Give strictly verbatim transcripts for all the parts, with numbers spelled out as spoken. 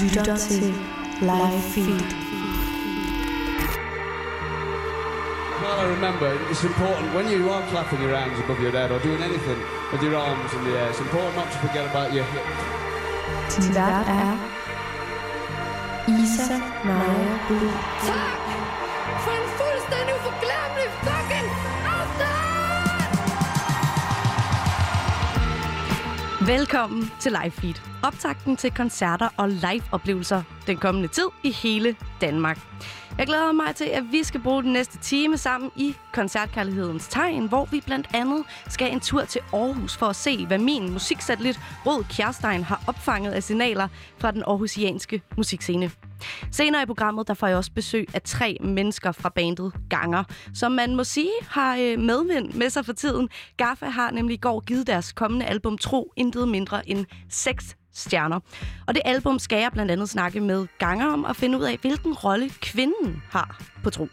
lytter til live feed. Well, I remember it's important when you are clapping your hands above your head or doing anything with your arms in the air. It's important not to forget about your hips. Din vært er Issa Maia. Tak for en fuldstændig uforglemmelig fucking aften! Velkommen til Live Feed. Optakten til koncerter og live-oplevelser den kommende tid i hele Danmark. Jeg glæder mig til, at vi skal bruge den næste time sammen i Koncertkærlighedens Tegn, hvor vi blandt andet skal en tur til Aarhus for at se, hvad min musiksatellit Rød Kjærstein har opfanget af signaler fra den aarhusianske musikscene. Senere i programmet der får jeg også besøg af tre mennesker fra bandet Ganger, som man må sige har medvind med sig for tiden. Gaffa har nemlig i går givet deres kommende album Tro intet mindre end seks stjerner. Og det album skal jeg blandt andet snakke med Ganger om og finde ud af, hvilken rolle kvinden har på Tro.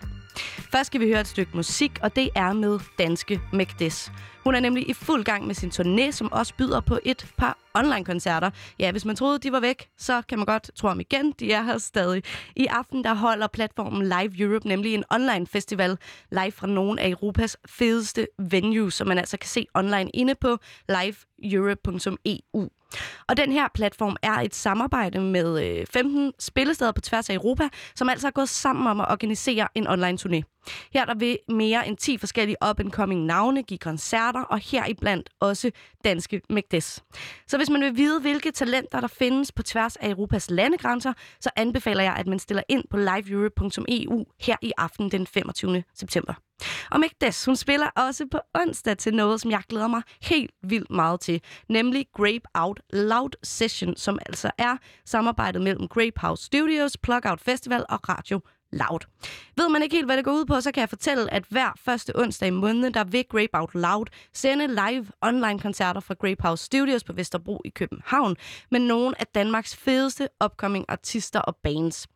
Først skal vi høre et stykke musik, og det er med danske McDess. Hun er nemlig i fuld gang med sin turné, som også byder på et par online-koncerter. Ja, hvis man troede, de var væk, så kan man godt tro om igen, de er her stadig. I aften der holder platformen Live Europe nemlig en online-festival live fra nogle af Europas fedeste venues, som man altså kan se online inde på live europe punktum e u. Og den her platform er et samarbejde med femten spillesteder på tværs af Europa, som altså er gået sammen om at organisere en online-turné. Her der vil mere end ti forskellige up-and-coming navne give koncerter, og heriblandt også danske McDess. Så hvis man vil vide, hvilke talenter der findes på tværs af Europas landegrænser, så anbefaler jeg, at man stiller ind på live europe punktum e u her i aften den femogtyvende september. Og McDess, hun spiller også på onsdag til noget, som jeg glæder mig helt vildt meget til, nemlig Grape Out Loud Session, som altså er samarbejdet mellem Grape House Studios, Plug Out Festival og Radio Loud. Ved man ikke helt, hvad det går ud på, så kan jeg fortælle, at hver første onsdag i måneden, der vil Grape Out Loud sende live online-koncerter fra Grape House Studios på Vesterbro i København med nogle af Danmarks fedeste upcoming artister og bands.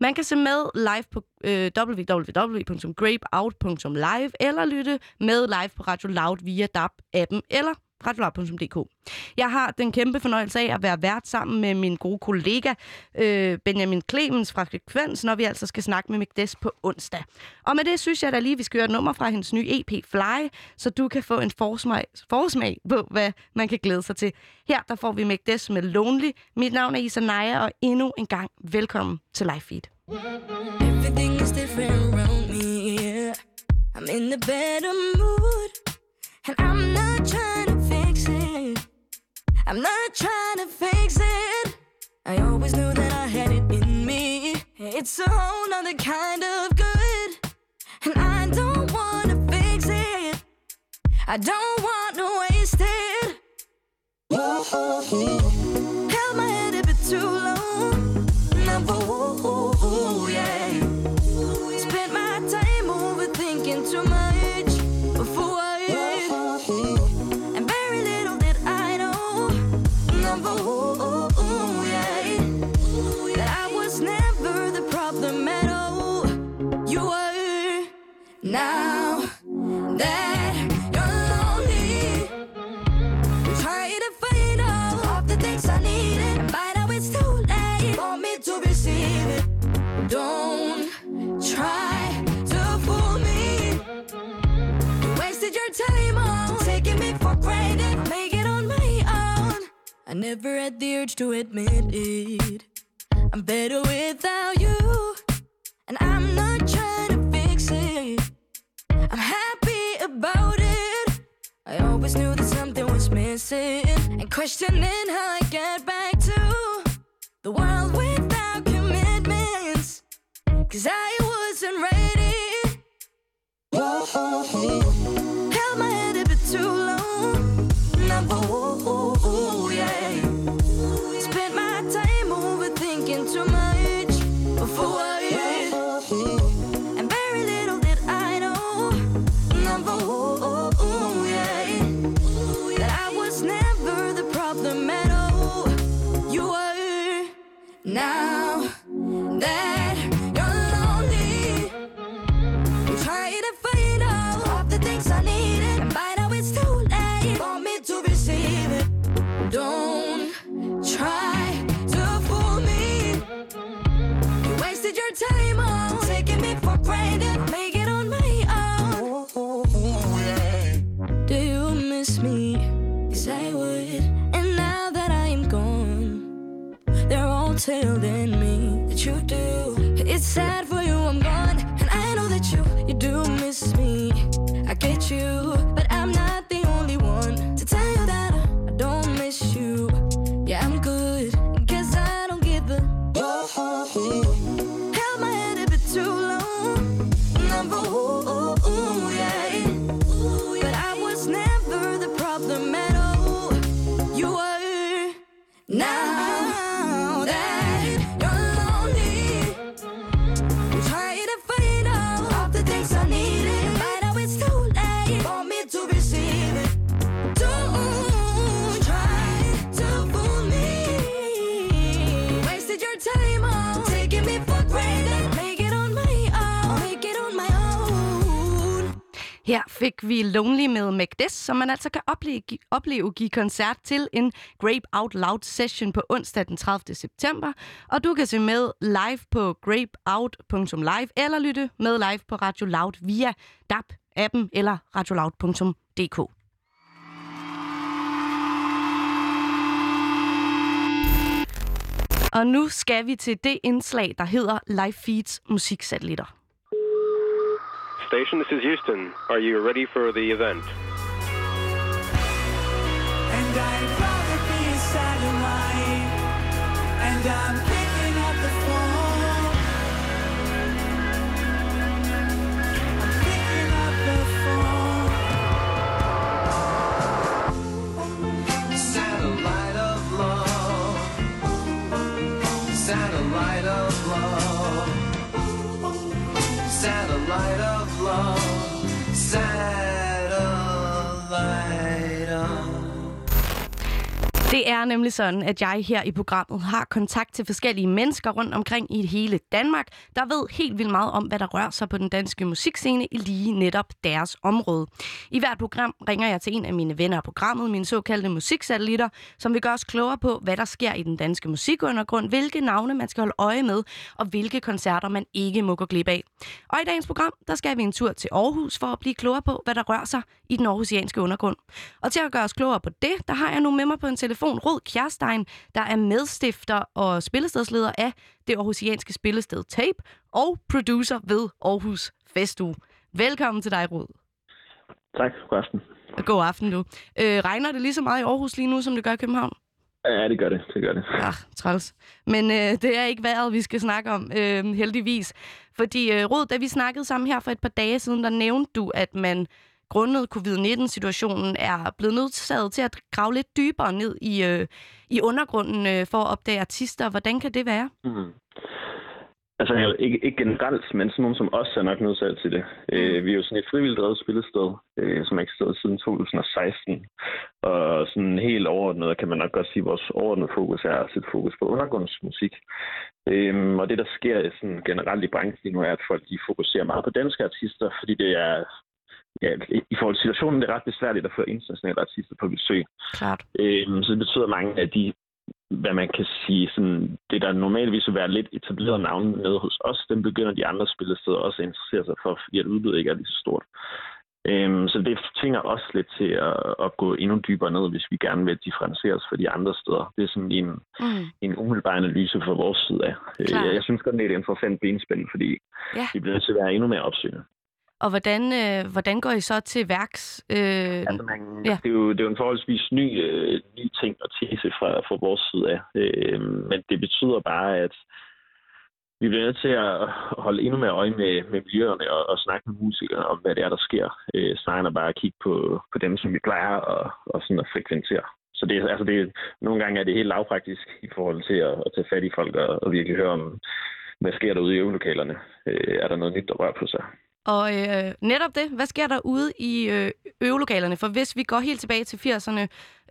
Man kan se med live på øh, w w w punktum grape out punktum live eller lytte med live på Radio Loud via D A B-appen eller radio loud punktum d k. Jeg har den kæmpe fornøjelse af at være vært sammen med min gode kollega øh, Benjamin Clemens fra Frekvens, når vi altså skal snakke med McDess på onsdag. Og med det synes jeg da lige, vi skal høre et nummer fra hendes nye E P Fly, så du kan få en forsmag, forsmag på, hvad man kan glæde sig til. Her der får vi McDess med Lonely. Mit navn er Issa Naja, og endnu en gang velkommen til Live Feed. Everything is different around me, yeah. I'm in the better mood, and I'm not trying to fix it. I'm not trying to fix it. I always knew that I had it in me. It's a whole nother kind of good, and I don't want to fix it. I don't want to waste it. Whoa. Held my head a bit too long. Now, whoa, whoa, yeah. Spent my time overthinking too much before I. Now that you're lonely, I'm trying to find all of the things I needed, but now it's too late for me to receive it. Don't try to fool me. You wasted your time on taking me for granted. I make it on my own. I never had the urge to admit it. I'm better without you, and I'm not trying to fix it. I'm happy about it. I always knew that something was missing, and questioning how I get back to the world without commitments, 'cause I wasn't ready. Whoa. Held my head a bit too long. Now, whoa, whoa, whoa, yeah. Spent my time overthinking too much before I. Now that you're lonely, I'm trying to find all of the things I needed, but now it's too late for me to receive it. Don't try to fool me. time on, taking me for granted, make it on my own. Oh, oh, oh, yeah. Do you miss me? Cause I would. And now that I am gone, they're all telling me that you do. It's sad for you, I'm gone, and I know that you, you do miss me. I get you, but I'm not the only one to tell you that I don't miss you. Yeah, I'm good, guess I don't give a held my head a bit too long. Number ooh, ooh, ooh, yeah. Ooh, yeah. But I was never the problem at all. You were now that you're lonely. I'm trying to find out all the things I needed, but now it's too late for me to receive it. Don't try to fool me. Wasted your time on taking me for granted. Make it on my own. Make it on my own. Her fik vi Lonely med McDess, som man altså kan opleve, opleve give koncert til en Grape Out Loud session på onsdag den tredivte september. Og du kan se med live på grapeout punktum live eller lytte med live på Radio Loud via D A B-appen eller radio loud punktum d k. Og nu skal vi til det indslag, der hedder Live Feeds musiksatellitter. Station, this is Houston. Are you ready for the event? And I'd rather be inside your mind. And I'm picking up the phone. I'm picking up the phone. Satellite of love. Satellite of love. Satellite of love. Satellite of love. Det er nemlig sådan, at jeg her i programmet har kontakt til forskellige mennesker rundt omkring i hele Danmark, der ved helt vildt meget om, hvad der rører sig på den danske musikscene i lige netop deres område. I hvert program ringer jeg til en af mine venner af programmet, mine såkaldte musiksatellitter, som vil gøre os klogere på, hvad der sker i den danske musikundergrund, hvilke navne man skal holde øje med, og hvilke koncerter man ikke må gå glip af. Og i dagens program, der skal vi en tur til Aarhus for at blive klogere på, hvad der rører sig i den aarhusianske undergrund. Og til at gøre os klogere på det, der har jeg nu med mig på en telefon Rød Kjærstein, der er medstifter og spillestedsleder af det aarhusianske spillested Tape og producer ved Aarhus Festuge. Velkommen til dig, Rød. Tak, god aften. God aften, du. Øh, regner det lige så meget i Aarhus lige nu, som det gør i København? Ja, det gør det. Det gør det. Ah, træls. Men øh, det er ikke vejret, vi skal snakke om, øh, heldigvis. Fordi, øh, Rød, da vi snakkede sammen her for et par dage siden, der nævnte du, at man grundet covid nitten-situationen er blevet nødsaget til at grave lidt dybere ned i, øh, i undergrunden øh, for at opdage artister. Hvordan kan det være? Mm. Altså ikke, ikke generelt, men sådan nogen som os er nok nødsaget til det. Mm. Øh, vi er jo sådan et frivilligt drevet spillested, øh, som har eksisteret siden to tusind og seksten. Og sådan helt overordnet kan man nok godt sige, at vores overordnede fokus er at sætte fokus på undergrundsmusik. Øhm, og det, der sker sådan generelt i branchen nu, er, at folk de fokuserer meget på danske artister, fordi det er... Ja, i forhold til situationen, det er ret besværligt at få internationale artister på besøg. Klart. Øhm, så det betyder mange af de, hvad man kan sige, sådan, det der normalvis vil være lidt etablerede navne med hos os, dem begynder de andre spillesteder også at interessere sig for, fordi at udbuddet ikke er lige så stort. Øhm, så det tvinger os lidt til at, at gå endnu dybere ned, hvis vi gerne vil differentiere os fra de andre steder. Det er sådan en, mm. en umiddelbar analyse fra vores side af. Øh, jeg synes godt, det er et interessant benspænd, fordi ja. Vi bliver nødt til at være endnu mere opsøgende. Og hvordan, øh, hvordan går I så til værks? Øh... Altså, man, ja. det, er jo, det er jo en forholdsvis ny, øh, ny ting at tese fra, fra vores side af. Øh, men det betyder bare, at vi bliver nødt til at holde endnu mere øje med, med miljøerne og, og snakke med musikerne om, hvad det er, der sker. Øh, snarere bare at kigge på, på dem, som vi plejer og, og sådan at frekventere. Så det, altså det, nogle gange er det helt lavpraktisk i forhold til at, at tage fat i folk og, og virkelig høre om, hvad sker der ude i øvelokalerne? Øh, er der noget nyt, der rører på sig? Og øh, netop det, hvad sker der ude i øh, øvelokalerne? For hvis vi går helt tilbage til firserne,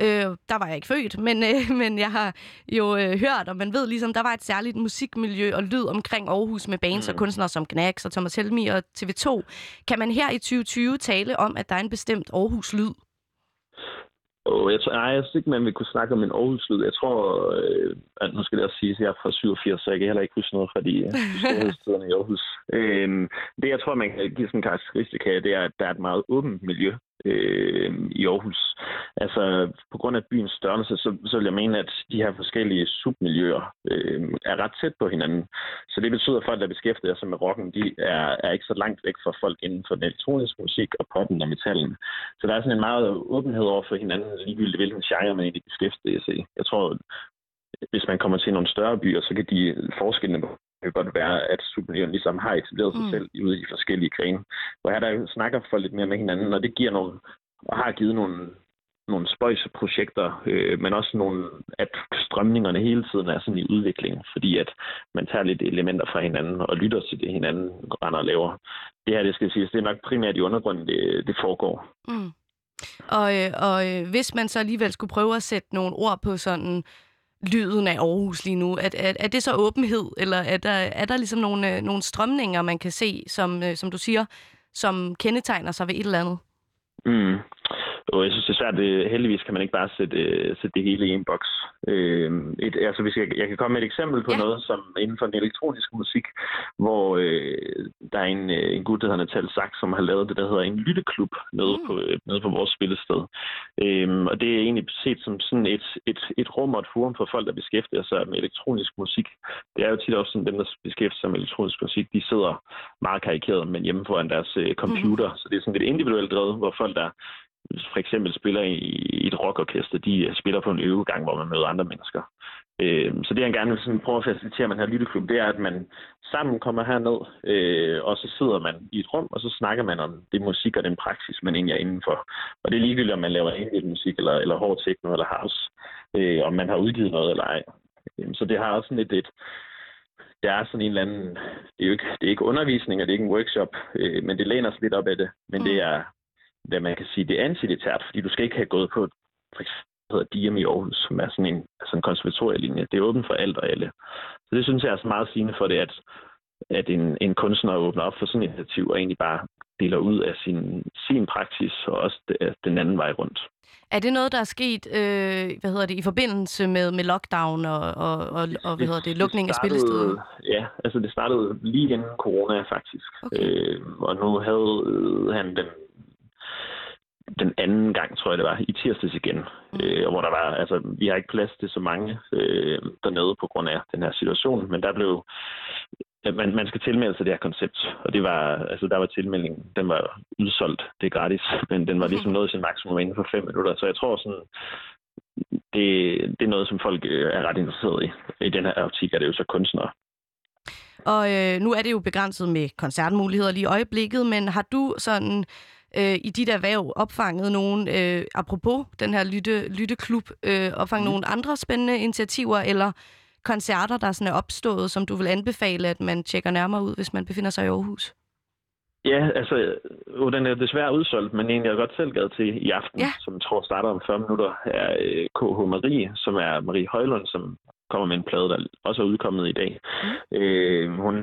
øh, der var jeg ikke født, men, øh, men jeg har jo øh, hørt, og man ved ligesom, der var et særligt musikmiljø og lyd omkring Aarhus med bands mm. og kunstnere som Gnags og Thomas Helmi og T V to. Kan man her i tyve tyve tale om, at der er en bestemt Aarhus-lyd? Og jeg tror, nej, jeg synes ikke, man vil kunne snakke om en Aarhus-lyd. Jeg tror, øh, at nu skal det også sige, at jeg er fra syvogfirs, så jeg kan heller ikke huske noget fra de storhedstiderne i Aarhus. Øh, det, jeg tror, man kan give sådan en karakteristik af, det er, at der er et meget åbent miljø øh, i Aarhus. Altså, på grund af byens størrelse, så, så vil jeg mene, at de her forskellige submiljøer øh, er ret tæt på hinanden. Så det betyder, at folk, der beskæftiger sig med rocken, de er, er ikke så langt væk fra folk inden for den elektroniske musik og poppen og metallen. Så der er sådan en meget åbenhed over for hinanden, ligegyldigt hvilken genre man egentlig beskæftiger sig i. Jeg tror, hvis man kommer til nogle større byer, så kan de forskellene godt være, at submiljøerne ligesom har etableret sig mm. selv ude i forskellige grene. Hvor her der snakker folk lidt mere med hinanden, og det giver nogle, og har givet nogle nogle spøjseprojekter, øh, men også nogle, at strømningerne hele tiden er sådan i udvikling, fordi at man tager lidt elementer fra hinanden og lytter til det, hinanden render og laver. Det her, det skal siges, det er nok primært i undergrunden, det, det foregår. Mm. Og, og hvis man så alligevel skulle prøve at sætte nogle ord på sådan lyden af Aarhus lige nu, er, er, er det så åbenhed, eller er der, er der ligesom nogle, nogle strømninger, man kan se, som, som du siger, som kendetegner sig ved et eller andet? Mm. Og jeg synes, det er svært. Heldigvis kan man ikke bare sætte, øh, sætte det hele i en boks. Øh, et, altså, hvis jeg, jeg kan komme med et eksempel på ja. noget, som inden for den elektroniske musik, hvor øh, der er en, en gut, der hedder Natal Saks, som har lavet det, der hedder en lytteklub nede, mm. på, nede på vores spillested. Øh, og det er egentlig set som sådan et, et, et rum og et forum for folk, der beskæftiger sig med elektronisk musik. Det er jo tit også sådan, dem, der beskæftiger sig med elektronisk musik, de sidder meget karikeret, men hjemme foran deres øh, computer. Mm. Så det er sådan lidt individuelt drevet, hvor folk, der for eksempel spiller i et rockorkester, de spiller på en øvegang, hvor man møder andre mennesker. Så det, jeg gerne vil sådan prøve at facilitere med den her lytteklub, det er, at man sammen kommer herned, og så sidder man i et rum, og så snakker man om det musik og den praksis, man egentlig er indenfor. Og det er ligegyldigt, om man laver indie musik, eller, eller hård techno, eller house, om man har udgivet noget eller ej. Så det har også sådan lidt et... Der er sådan en eller anden... Det er jo ikke, det er ikke undervisning, og det er ikke en workshop, men det læner sig lidt op af det. Men det er... hvad man kan sige, det er antilitært, fordi du skal ikke have gået på, for eksempel D M i Aarhus, som er sådan en, altså en konservatorielinje. Det er åbent for alt og alle. Så det synes jeg er så meget sigende for det, at, at en, en kunstner åbner op for sådan et initiativ, og egentlig bare deler ud af sin, sin praksis, og også den anden vej rundt. Er det noget, der er sket øh, hvad hedder det, i forbindelse med, med lockdown og, og, og, og hvad hedder det, lukning af spillesteder? Ja, altså det startede lige inden corona, faktisk. Okay. Øh, og nu havde han den Den anden gang, tror jeg det var, i tirsdags igen, mm. øh, hvor der var, altså, vi har ikke plads til så mange øh, dernede på grund af den her situation, men der blev, man, man skal tilmelde sig det her koncept, og det var, altså, der var tilmeldingen, den var udsolgt, det er gratis, men den var ligesom nået sin maksimum inden for fem minutter, så jeg tror sådan, det, det er noget, som folk er ret interesseret i. I den her optik er det jo så kunstnere. Og øh, nu er det jo begrænset med koncertmuligheder lige i øjeblikket, men har du sådan... i dit erhverv opfanget nogen, øh, apropos den her lytte, lytteklub, øh, opfanget mm. nogle andre spændende initiativer eller koncerter, der sådan er opstået, som du vil anbefale, at man tjekker nærmere ud, hvis man befinder sig i Aarhus? Ja, altså, øh, den er desværre udsolgt, men en, jeg godt selv gad til i aften, ja. som jeg tror starter om fyrre minutter, er øh, K H Marie, som er Marie Højlund, som kommer med en plade, der også er udkommet i dag. Mm. Øh, hun,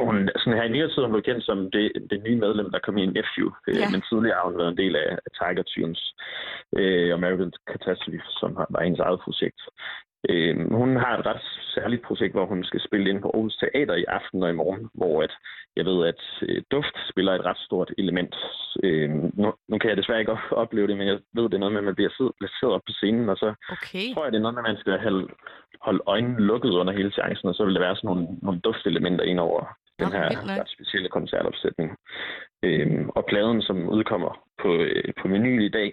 hun, sådan her i nyere tid, hun blev kendt som det, det nye medlem, der kom i en F U, yeah. øh, men tidligere har hun været en del af Tiger Tunes øh, og American Catastrophe, som var hendes eget projekt. Øh, hun har et ret særligt projekt, hvor hun skal spille ind på Aarhus Teater i aften og i morgen, hvor at, jeg ved, at øh, duft spiller et ret stort element. Øh, nu, nu kan jeg desværre ikke opleve det, men jeg ved, det er noget med, at man bliver placeret op på scenen, og så okay. tror jeg, det er noget med, at man skal have holde øjnene lukket under hele seancen, og så vil der være sådan nogle, nogle duftelementer ind over den her ret specielle koncertopsætning. Øhm, og pladen, som udkommer på, øh, på menuen i dag,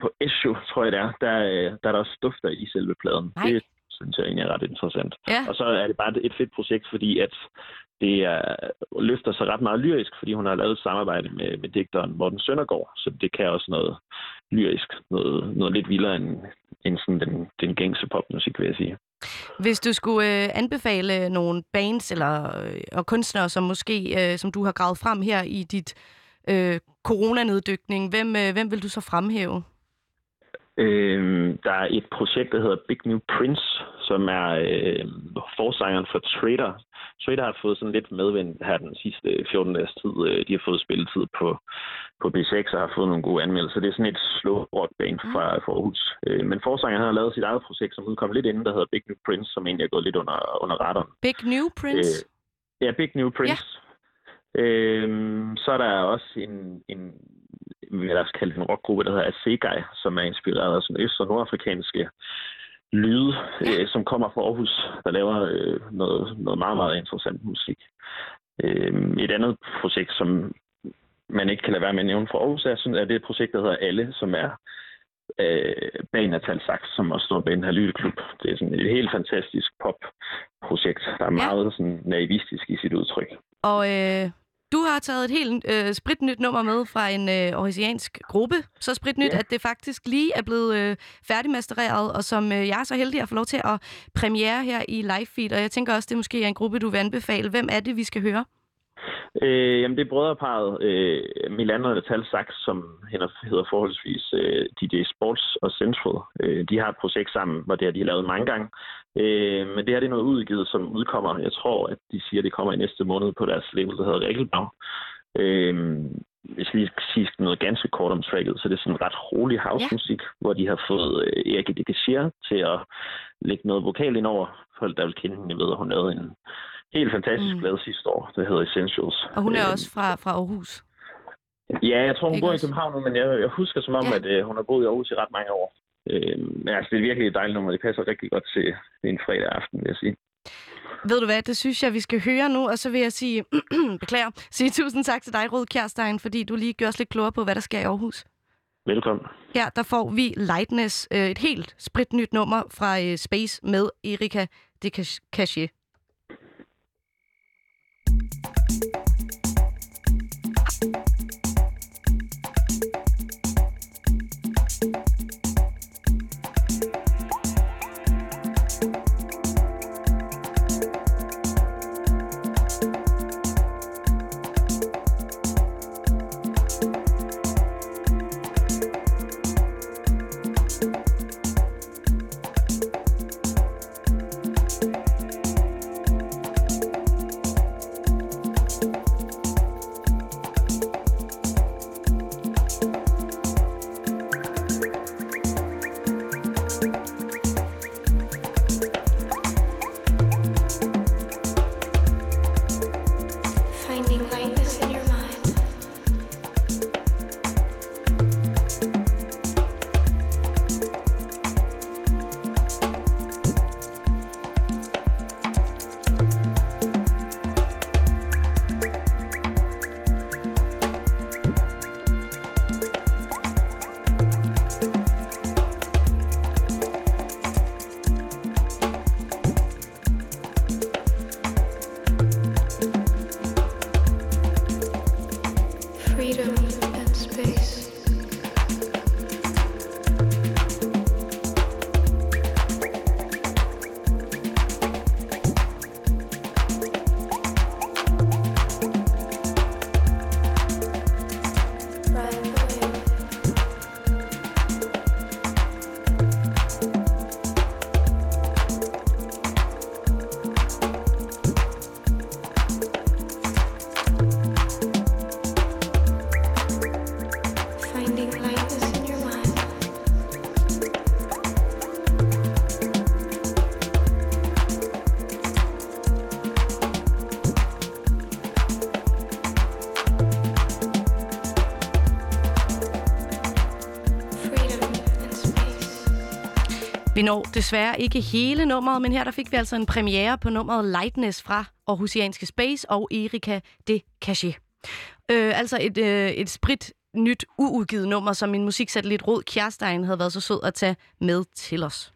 på Esho, tror jeg det er, der, øh, der er der også dufter i selve pladen. Nej. Det synes jeg egentlig er ret interessant. Ja. Og så er det bare et fedt projekt, fordi at det er, løfter sig ret meget lyrisk, fordi hun har lavet et samarbejde med, med digteren Morten Søndergaard, så det kan også noget lyrisk, noget, noget lidt vildere end end sådan den, den gængse popmusik, vil jeg sige. Hvis du skulle øh, anbefale nogle bands eller øh, og kunstnere, som måske øh, som du har gravet frem her i dit øh, coronaneddykning, hvem, øh, hvem vil du så fremhæve? Øh, der er et projekt, der hedder Big New Prince, som er øh, forsangeren for Trader, Trader har fået sådan lidt medvind her den sidste fjorten dages tid. De har fået spilletid på, på B seks og har fået nogle gode anmeldelser. Det er sådan et slow rock band fra, fra Aarhus. Men forsangeren havde lavet sit eget projekt, som udkom lidt inden, der hedder Big New Prince, som egentlig er gået lidt under, under radaren. Big New Prince? Øh, ja, Big New Prince. Ja. Øh, så er der også en... en vi har også kaldt en rockgruppe, der hedder Asegai, som er inspireret af sådan øst- og nordafrikanske lyde, øh, som kommer fra Aarhus, der laver øh, noget, noget meget, meget interessant musik. Øh, et andet projekt, som man ikke kan lade være med at nævne fra Aarhus, er, sådan, er det projekt, der hedder Alle, som er øh, bag Natal Saks, som også står bag den her lydeklub. Det er sådan et helt fantastisk popprojekt, der er meget sådan, naivistisk i sit udtryk. Og... Øh... Du har taget et helt øh, spritnyt nummer med fra en øh, aarhusiansk gruppe. Så spritnyt, yeah. at det faktisk lige er blevet øh, færdigmastereret, og som øh, jeg er så heldig at få lov til at premiere her i Livefeed. Og jeg tænker også, det måske er en gruppe, du vil anbefale. Hvem er det, vi skal høre? Øh, jamen, det er brødreparet øh, Milan og Natal Saks, som hedder forholdsvis øh, D J Sports og Central. Øh, de har et projekt sammen, hvor det har de lavet mange gange. Øh, men det her det er noget udgivet, som udkommer. Jeg tror, at de siger, at det kommer i næste måned på deres label, der hedder Regelbag. Øh, hvis vi skal sige noget ganske kort om tracket, så det er sådan ret rolig housemusik, ja. Hvor de har fået øh, Erika de Casier til at lægge noget vokal ind over. Folk, der vil kende hende, ved, at hun lavede en helt fantastisk mm. blad sidste år, der hedder Essentials. Og hun er æm... også fra, fra Aarhus? Ja, jeg tror, hun bor i København nu, men jeg, jeg husker som om, ja. at øh, hun har boet i Aarhus i ret mange år. Øh, men altså, det er virkelig et dejligt nummer. Det passer rigtig godt til en fredag aften, vil jeg sige. Ved du hvad, det synes jeg, vi skal høre nu, og så vil jeg sige, beklager, sige tusind tak til dig, Rød Kjærstein, fordi du lige gør os lidt klogere på, hvad der sker i Aarhus. Velkommen. Her der får vi Lightness, øh, et helt spritnyt nummer fra øh, Space med Erika de Casier. Vi når desværre ikke hele nummeret, men her der fik vi altså en premiere på nummeret Lightness fra aarhusianske Space og Erika de Casier. Øh, altså et, øh, et sprit nyt uudgivet nummer, som min musiksatellit Rød Kjærstein havde været så sød at tage med til os.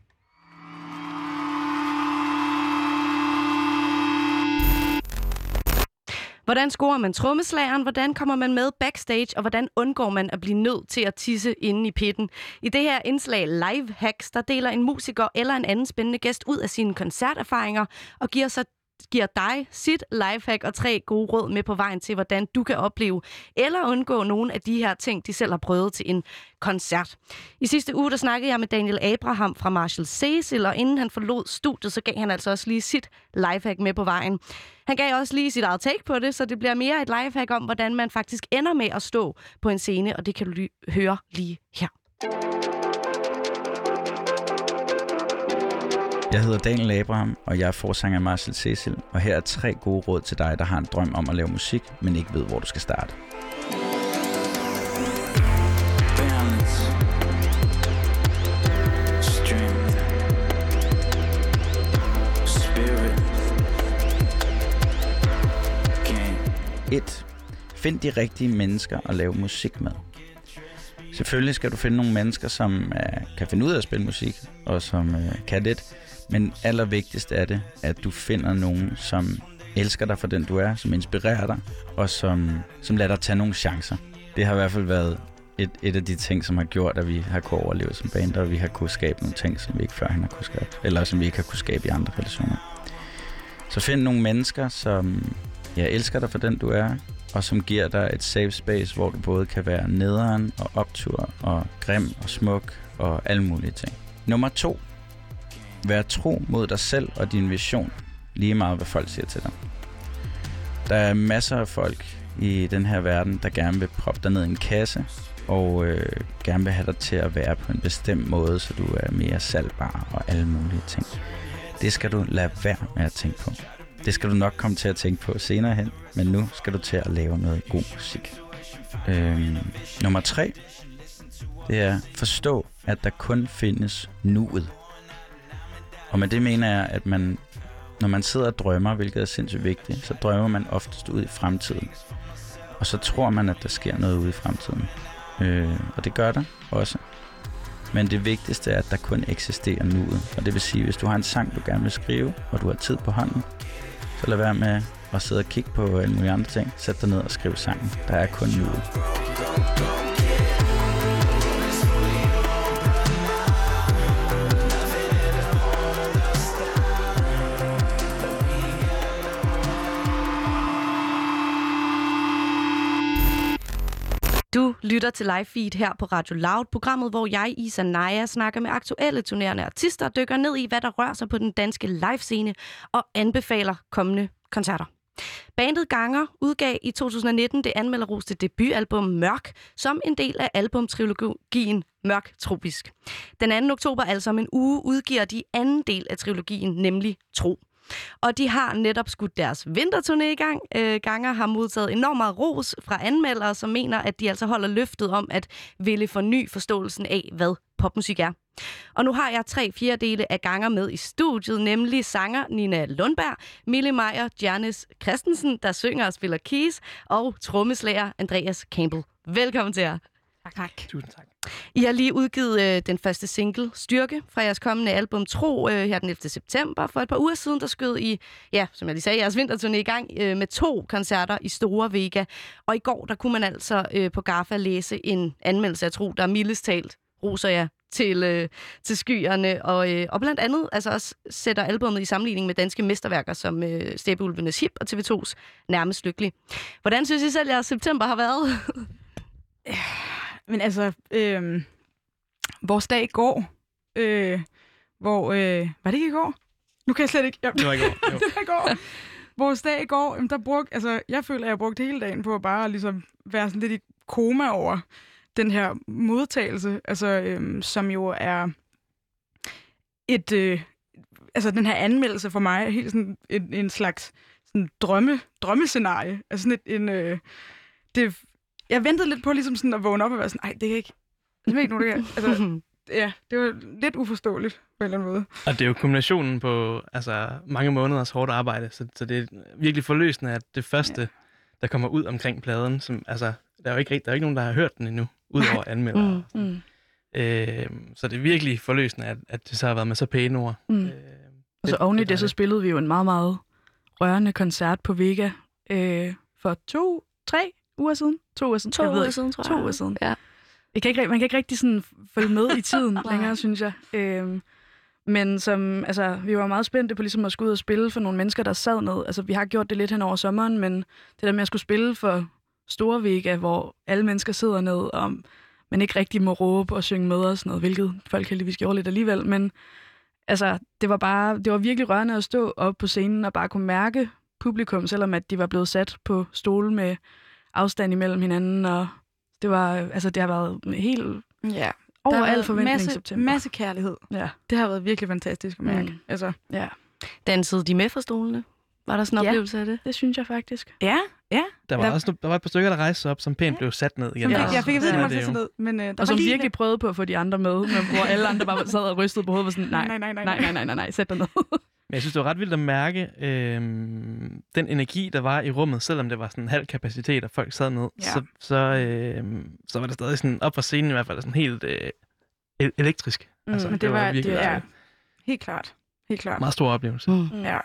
Hvordan scorer man trommeslageren? Hvordan kommer man med backstage? Og hvordan undgår man at blive nødt til at tisse inde i pitten? I det her indslag Live Hacks, der deler en musiker eller en anden spændende gæst ud af sine koncerterfaringer og giver så giver dig sit lifehack og tre gode råd med på vejen til, hvordan du kan opleve eller undgå nogle af de her ting, de selv har prøvet til en koncert. I sidste uge, der snakkede jeg med Daniel Abraham fra Marshall Cecil, og inden han forlod studiet, så gav han altså også lige sit lifehack med på vejen. Han gav også lige sit eget take på det, så det bliver mere et lifehack om, hvordan man faktisk ender med at stå på en scene, og det kan du ly- høre lige her. Jeg hedder Daniel Abraham, og jeg er forsanger af Marshall Cecil, og her er tre gode råd til dig, der har en drøm om at lave musik, men ikke ved, hvor du skal starte. et. Find de rigtige mennesker at lave musik med. Selvfølgelig skal du finde nogle mennesker, som øh, kan finde ud af at spille musik, og som øh, kan det. Men allervigtigst er det, at du finder nogen, som elsker dig for den du er, som inspirerer dig, og som, som lader dig tage nogle chancer. Det har i hvert fald været et, et af de ting, som har gjort, at vi har kunnet overleve som band, og vi har kunnet skabe nogle ting, som vi ikke førhen har kunnet skabe, eller som vi ikke har kunnet skabe i andre relationer. Så find nogle mennesker, som ja, elsker dig for den du er, og som giver dig et safe space, hvor du både kan være nederen og optur og grim og smuk og alle mulige ting. Nummer to. Vær tro mod dig selv og din vision, lige meget hvad folk siger til dig. Der er masser af folk i den her verden, der gerne vil proppe dig ned i en kasse, og øh, gerne vil have dig til at være på en bestemt måde, så du er mere salgbar og alle mulige ting. Det skal du lade være med at tænke på. Det skal du nok komme til at tænke på senere hen, men nu skal du til at lave noget god musik. Øhm, nummer tre, det er forstå, at der kun findes nuet. Og med det mener jeg, at man, når man sidder og drømmer, hvilket er sindssygt vigtigt, så drømmer man oftest ud i fremtiden. Og så tror man, at der sker noget ude i fremtiden. Øh, og det gør der også. Men det vigtigste er, at der kun eksisterer nuet. Og det vil sige, hvis du har en sang, du gerne vil skrive, og du har tid på hånden, så lad være med at sidde og kigge på alle mulige andre ting. Sæt dig ned og skriv sangen. Der er kun nuet. Du lytter til live feed her på Radio Loud, programmet, hvor jeg, Issa Maia, snakker med aktuelle turnerende artister og dykker ned i, hvad der rører sig på den danske livescene og anbefaler kommende koncerter. Bandet Ganger udgav i to tusind og nitten det anmelderroste debutalbum Mørk, som en del af albumtrilogien Mørk Tropisk. Den anden oktober, altså om en uge, udgiver de anden del af trilogien, nemlig Tro. Og de har netop skudt deres vinterturné i gang. Øh, Ganger har modtaget enormt meget ros fra anmeldere, som mener, at de altså holder løftet om at ville forny forståelsen af, hvad popmusik er. Og nu har jeg tre fjerdedele af Ganger med i studiet, nemlig sanger Nina Lundberg, Mille Meyer, Janice Christensen, der synger og spiller keys, og trommeslager Andreas Campbell. Velkommen til jer. Tak. tak. Tusind tak. I har lige udgivet øh, den første single, Styrke, fra jeres kommende album Tro, øh, her den ellevte september. For et par uger siden, der skød I, ja, som jeg lige sagde, jeres vinterturné i gang øh, med to koncerter i Store Vega. Og i går, der kunne man altså øh, på GAFFA læse en anmeldelse af Tro, der mildest talt roser jer til, øh, til skyerne. Og, øh, og blandt andet altså også sætter albumet i sammenligning med danske mesterværker som øh, Steppeulvenes Hip og T V to's Nærmest Lykkelig. Hvordan synes I selv, jeres september har været? Men altså, øh, vores dag i går, øh, hvor... Øh, var det ikke i går? Nu kan jeg slet ikke... Jamen, det var i går. det var i går. Vores dag i går, der brugte... Altså, jeg føler, at jeg brugte hele dagen på at bare ligesom være sådan lidt i koma over den her modtagelse, altså, øh, som jo er et... Øh, altså, den her anmeldelse for mig er helt sådan en, en slags sådan drømme, drømmescenarie. Altså sådan et, en... Øh, det... Jeg ventede lidt på ligesom sådan at vågne op og være sådan, nej, det kan ikke. Det er ikke nogen, det kan. Altså, ja, det var lidt uforståeligt på en eller anden måde. Og det er jo kombinationen på altså, mange måneders hårdt arbejde, så, så det er virkelig forløsende, at det første, ja. der kommer ud omkring pladen, som, altså, der er jo ikke, der er ikke nogen, der har hørt den endnu, udover anmeldere. Mm, mm. øh, så det er virkelig forløsende, at, at det så har været med så pæne ord. Mm. Øh, det, og så oven i det, det, så spillede vi jo en meget, meget rørende koncert på Vega øh, for to, tre, uger siden? To uger siden, to uger siden tror jeg. To uger siden. Ja. Jeg kan ikke, man kan ikke rigtig sådan følge med i tiden længere, synes jeg. Øhm, Men som, altså, vi var meget spændte på ligesom at skulle ud og spille for nogle mennesker, der sad ned. Altså, vi har gjort det lidt hen over sommeren, men det der med at skulle spille for store vega, hvor alle mennesker sidder ned, og man ikke rigtig må råbe og synge med og sådan noget, hvilket folk heldigvis gjorde lidt alligevel. Men altså, det var bare, det var virkelig rørende at stå oppe på scenen og bare kunne mærke publikum, selvom at de var blevet sat på stole med afstand imellem hinanden, og det var, altså, det har været helt... Ja. Over al forventning i september. Masse kærlighed. Ja. Det har været virkelig fantastisk at mærke. Mm. Altså, ja. Dansede de med fra stolene? Var der sådan en ja, oplevelse af det? Det synes jeg faktisk. Ja, ja. Der var, der... Også, der var et par stykker, der rejste op, som pænt ja. blev sat ned igen. Ja. Jeg fik at vide, at man blev sat ned. Men, uh, der og var som lige... virkelig prøvede på at få de andre med, men hvor alle andre bare sad og rystede på hovedet og sådan, nej, nej, nej, nej, nej, nej, nej, nej, nej sæt dig ned. Men jeg synes, det var ret vildt at mærke øh, den energi, der var i rummet, selvom det var sådan en halv kapacitet, og folk sad ned, ja. så, så, øh, så var det stadig sådan op på scenen i hvert fald sådan helt øh, elektrisk. Mm, altså, men det, det var, var virkelig... Det, ja. Helt klart. Helt klart. Meget stor oplevelse. Mm. Mm. Ja.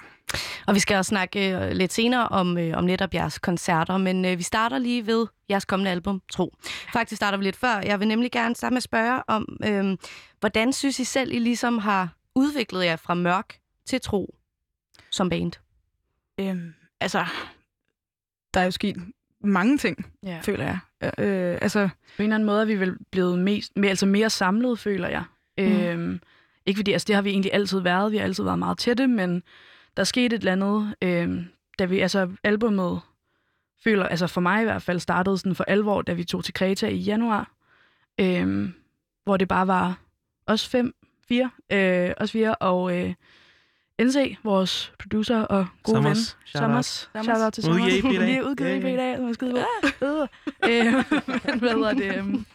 Og vi skal også snakke øh, lidt senere om, øh, om netop jeres koncerter, men øh, vi starter lige ved jeres kommende album, Tro. Faktisk starter vi lidt før. Jeg vil nemlig gerne starte med at spørge om, øh, hvordan synes I selv, I ligesom har udviklet jer fra mørk til Tro som band? Øhm, altså, der er jo sket mange ting, ja. føler jeg. Øh, altså, på en eller anden måde er vi vel blevet mest, altså mere samlet, føler jeg. Mm. Øhm, ikke fordi, altså det har vi egentlig altid været, vi har altid været meget tætte, men der skete et eller andet, øh, da vi, altså albumet, føler, altså for mig i hvert fald, startede sådan for alvor, da vi tog til Kreta i januar, øh, hvor det bare var os fem, fire, øh, os fire, og øh, N C, vores producer og gode ven, Thomas Bak Skårup. Vi er udgivet i dag, som er skide ved. Hvad hedder det?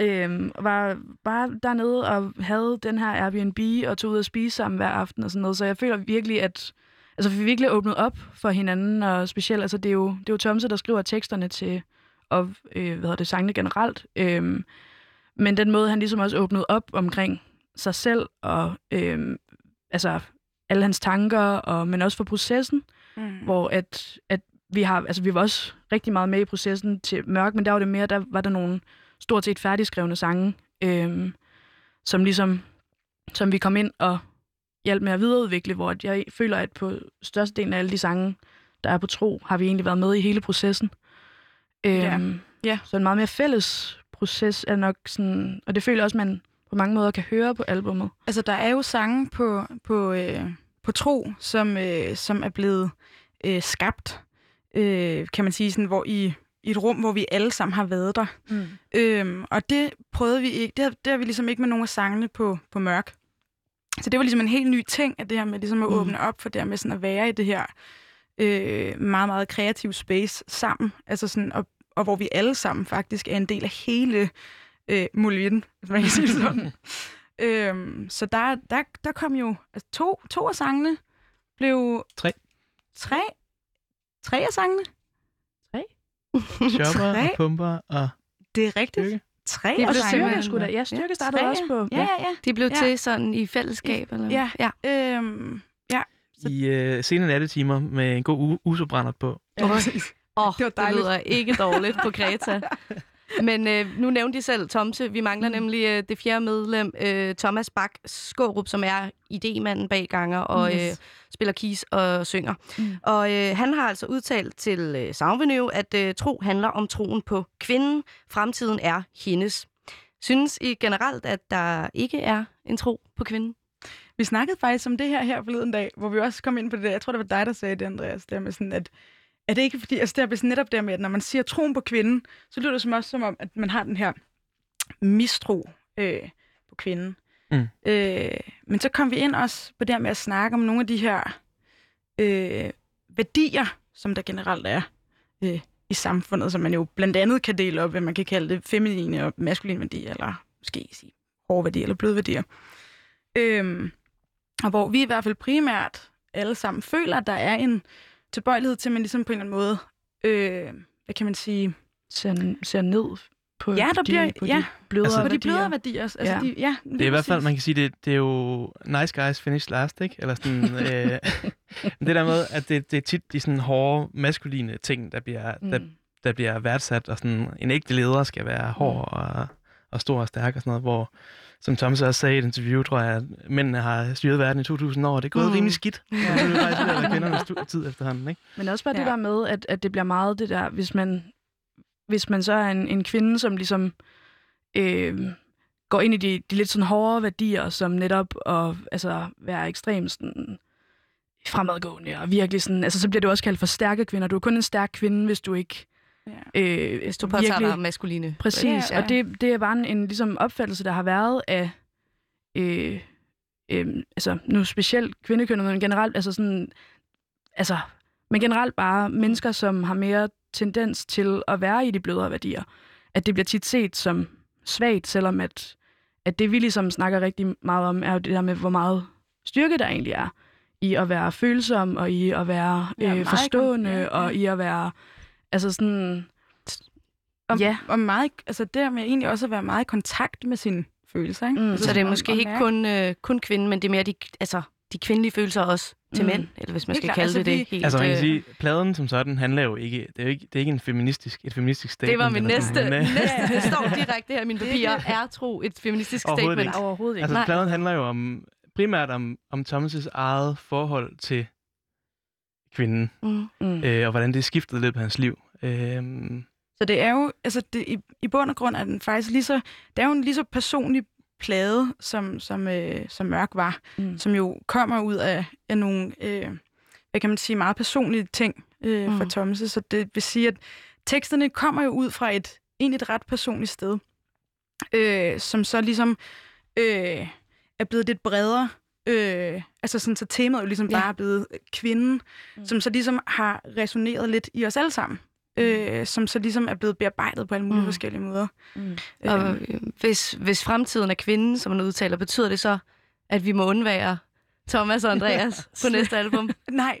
Øhm, var bare dernede og havde den her Airbnb og tog ud og spise sammen hver aften og sådan noget. Så jeg føler virkelig, at altså, vi virkelig har åbnet op for hinanden. Og specielt, altså det er jo, det er jo Thomas, der skriver teksterne til og øh, hvad hedder det, sangene generelt. Øhm, men den måde, han ligesom også åbnede op omkring sig selv og øh, altså alle hans tanker, og, men også for processen, mm. hvor at, at vi har, altså vi var også rigtig meget med i processen til mørk, men der var det mere, der var der nogle stort set færdigskrevne sange, øhm, som ligesom, som vi kom ind og hjalp med at videreudvikle, hvor jeg føler, at på størstedelen af alle de sange, der er på Tro, har vi egentlig været med i hele processen. Øhm, ja. Ja. Så en meget mere fælles proces er nok sådan, og det føler også, man på mange måder kan høre på albumet. Altså, der er jo sange på, på, øh, på Tro, som, øh, som er blevet øh, skabt, øh, kan man sige, sådan, hvor i, i et rum, hvor vi alle sammen har været der. Mm. Øhm, og det prøvede vi ikke, det har, det har vi ligesom ikke med nogen af sangene på, på mørk. Så det var ligesom en helt ny ting, at det her med ligesom at mm. åbne op for det her med sådan at være i det her øh, meget, meget kreative space sammen. Altså sådan, og, og hvor vi alle sammen faktisk er en del af hele... Øh, muligheden, hvis man kan sige sådan. øhm, så der, der, der kom jo... Altså to, to af sangene blev... Tre. Tre? Tre af sangene? Tre? Shopper tre. Og pumper og... Det er rigtigt. Styrke. Tre det af sangene. Styrke, ja, Styrke ja, startede tre, også på... Ja, ja, ja. De blev ja. til sådan i fællesskab, eller ja. ja. Øhm, ja. Så... I øh, sene nattetimer med en god usobrændert på. Åh, ja. oh, det, det lyder ikke dårligt på Kreta. Men øh, nu nævnte I selv Tomse. Vi mangler mm. nemlig øh, det fjerde medlem, øh, Thomas Bak Skårup, som er idémanden bag Ganger og yes. øh, spiller keys og synger. Mm. Og øh, han har altså udtalt til øh, Soundvenue, at øh, tro handler om troen på kvinden. Fremtiden er hendes. Synes I generelt, at der ikke er en tro på kvinden? Vi snakkede faktisk om det her her forleden dag, hvor vi også kom ind på det der. Jeg tror, det var dig, der sagde det, Andreas, der med sådan, at er det ikke fordi, altså der er netop der med, at når man siger troen på kvinden, så lyder det som også som om, at man har den her mistro øh, på kvinden. Mm. Øh, men så kom vi ind også på det her med at snakke om nogle af de her øh, værdier, som der generelt er øh, i samfundet, som man jo blandt andet kan dele op, hvad man kan kalde det feminine og maskuline værdier, eller måske sige hårde værdier eller bløde værdier. Øh, og hvor vi i hvert fald primært alle sammen føler, at der er en tilbøjelighed til, at man ligesom på en eller anden måde, øh, hvad kan man sige... Ser, ser ned på, ja, der de, bliver, på ja. de blødere altså, værdier. De blødere værdier altså, ja. De, ja, det er i hvert fald, man kan sige, det, det er jo nice guys finish last, ikke? Eller sådan... øh, det der med, at det, det er tit de sådan hårde, maskuline ting, der bliver, mm. der, der bliver værdsat, og sådan en ægte leder skal være hård og, og stor og stærk og sådan noget, hvor, som Thomas også sagde i et interview, tror jeg, at mændene har styret verden i to tusind år, og det er gået mm. rimelig skidt. Ja. Det er faktisk ved at kvindernes tid efterhånden, ikke? Men også bare ja. det der med, at, at det bliver meget det der, hvis man, hvis man så er en, en kvinde, som ligesom øh, går ind i de, de lidt sådan hårde værdier, som netop at altså, være ekstremt sådan fremadgående, og virkelig sådan, altså så bliver du også kaldt for stærke kvinder. Du er kun en stærk kvinde, hvis du ikke ja. øh, hvis du påtager dig maskuline. Præcis, ja, ja. Og det, det er bare en, en ligesom opfattelse, der har været af øh, øh, altså nu specielt kvindekønnet, men generelt altså sådan, altså men generelt bare mennesker, som har mere tendens til at være i de blødere værdier, at det bliver tit set som svagt, selvom at, at det vi ligesom snakker rigtig meget om, er jo det der med, hvor meget styrke der egentlig er i at være følsom, og i at være ja, øh, forstående, ja, ja. og i at være, altså sådan... Og, ja. og meget, altså det med egentlig også at være meget i kontakt med sine følelser, ikke? Mm. Altså, så det er måske ikke kun, øh, kun kvinden, men det er mere de, altså, de kvindelige følelser også til mm. mænd, eller hvis man skal klart, kalde altså, det vi, det helt... Altså man kan sige, pladen som sådan handler jo ikke... Det er jo ikke, det er ikke en feministisk, et feministisk statement. Det var min næste... Sådan, næste det står direkte her, mine papirer. Er Tro et feministisk overhovedet statement? Ikke. Overhovedet ikke. Altså nej. Pladen handler jo om... primært om, om Thomas' eget forhold til kvinden, mm. Mm. Øh, og hvordan det skiftede lidt på hans liv. Øh, så det er jo, altså det, i, i bund og grund er den faktisk lige så, det er jo en lige så personlig plade, som, som, øh, som Mørk var, mm. som jo kommer ud af, af nogle, øh, hvad kan man sige, meget personlige ting øh, mm. fra Thomas', så det vil sige, at teksterne kommer jo ud fra et, egentlig et ret personligt sted, øh, som så ligesom, øh, er blevet lidt bredere, øh, altså sådan, så temaet er jo ligesom ja. bare blevet kvinden, mm. som så ligesom har resoneret lidt i os alle sammen, øh, som så ligesom er blevet bearbejdet på alle mulige mm. forskellige måder. Mm. Øh. Og hvis, hvis fremtiden er kvinden, som man udtaler, betyder det så, at vi må undvære Thomas og Andreas på næste album? Nej.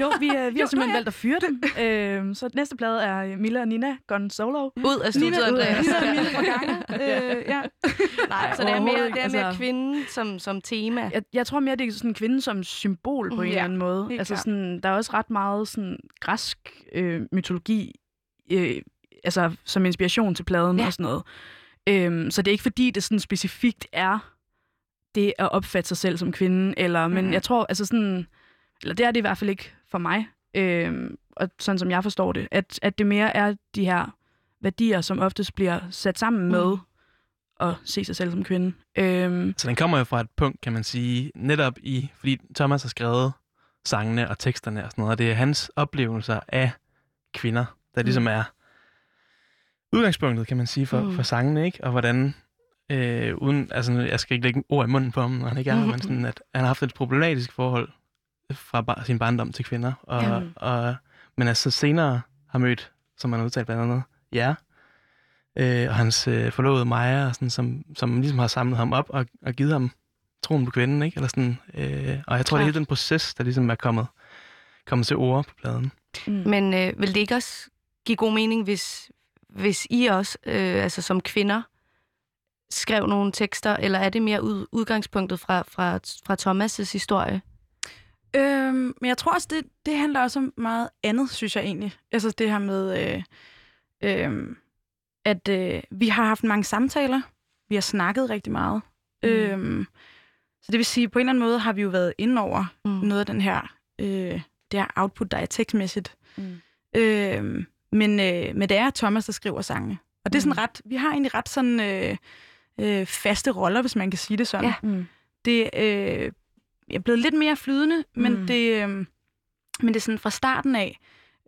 Jo, vi, øh, vi jo, har simpelthen nej. valgt at fyre dem. Øh, så næste plade er Mille og Nina gone solo. Ud af studiet, Andreas. Nina og Mille fra Ganger. Øh, ja. Nej, så det er mere, det er mere altså, kvinden som, som tema. Jeg, jeg tror mere, det er sådan kvinden som symbol på en ja, eller anden måde. Altså, sådan, der er også ret meget sådan, græsk øh, mytologi øh, altså, som inspiration til pladen ja. og sådan noget. Øh, så det er ikke fordi, det sådan specifikt er det at opfatte sig selv som kvinde. Eller, men mm. jeg tror, altså sådan... eller det er det i hvert fald ikke for mig, øh, og sådan som jeg forstår det, at, at det mere er de her værdier, som oftest bliver sat sammen med mm. at se sig selv som kvinde. Øh, så den kommer jo fra et punkt, kan man sige, netop i, fordi Thomas har skrevet sangene og teksterne og sådan noget, og det er hans oplevelser af kvinder, der mm. ligesom er udgangspunktet, kan man sige, for, mm. for sangene, ikke? Og hvordan... Øh, uden, altså, jeg skal ikke lægge ord i munden på ham, når han ikke er, mm. men sådan, at han har haft et problematisk forhold fra bar- sin barndom til kvinder, og, ja. og, men altså senere har mødt, som man har udtalt blandt andet, jer, øh, og hans øh, forlovede Maja, og sådan, som, som ligesom har samlet ham op og, og givet ham troen på kvinden, ikke? Eller sådan, øh, og jeg tror, Klar. det er hele den proces, der ligesom er kommet, kommet til ord på pladen. Mm. Men øh, vil det ikke også give god mening, hvis, hvis I også, øh, altså som kvinder, skrev nogle tekster, eller er det mere ud, udgangspunktet fra, fra, fra Thomas' historie? Øhm, men jeg tror også, det, det handler også om meget andet, synes jeg egentlig. Altså det her med, øh, øh, at øh, vi har haft mange samtaler. Vi har snakket rigtig meget. Mm. Øhm, så det vil sige, på en eller anden måde har vi jo været inde over mm. noget af den her, øh, det her output, der er tekstmæssigt. Mm. Øhm, men, øh, men det er Thomas, der skriver sangene. Og det er sådan ret, vi har egentlig ret sådan øh, øh, faste roller, hvis man kan sige det sådan. Ja. Mm. Det øh, Jeg er blevet lidt mere flydende, men, mm. det, øh, men det er sådan fra starten af.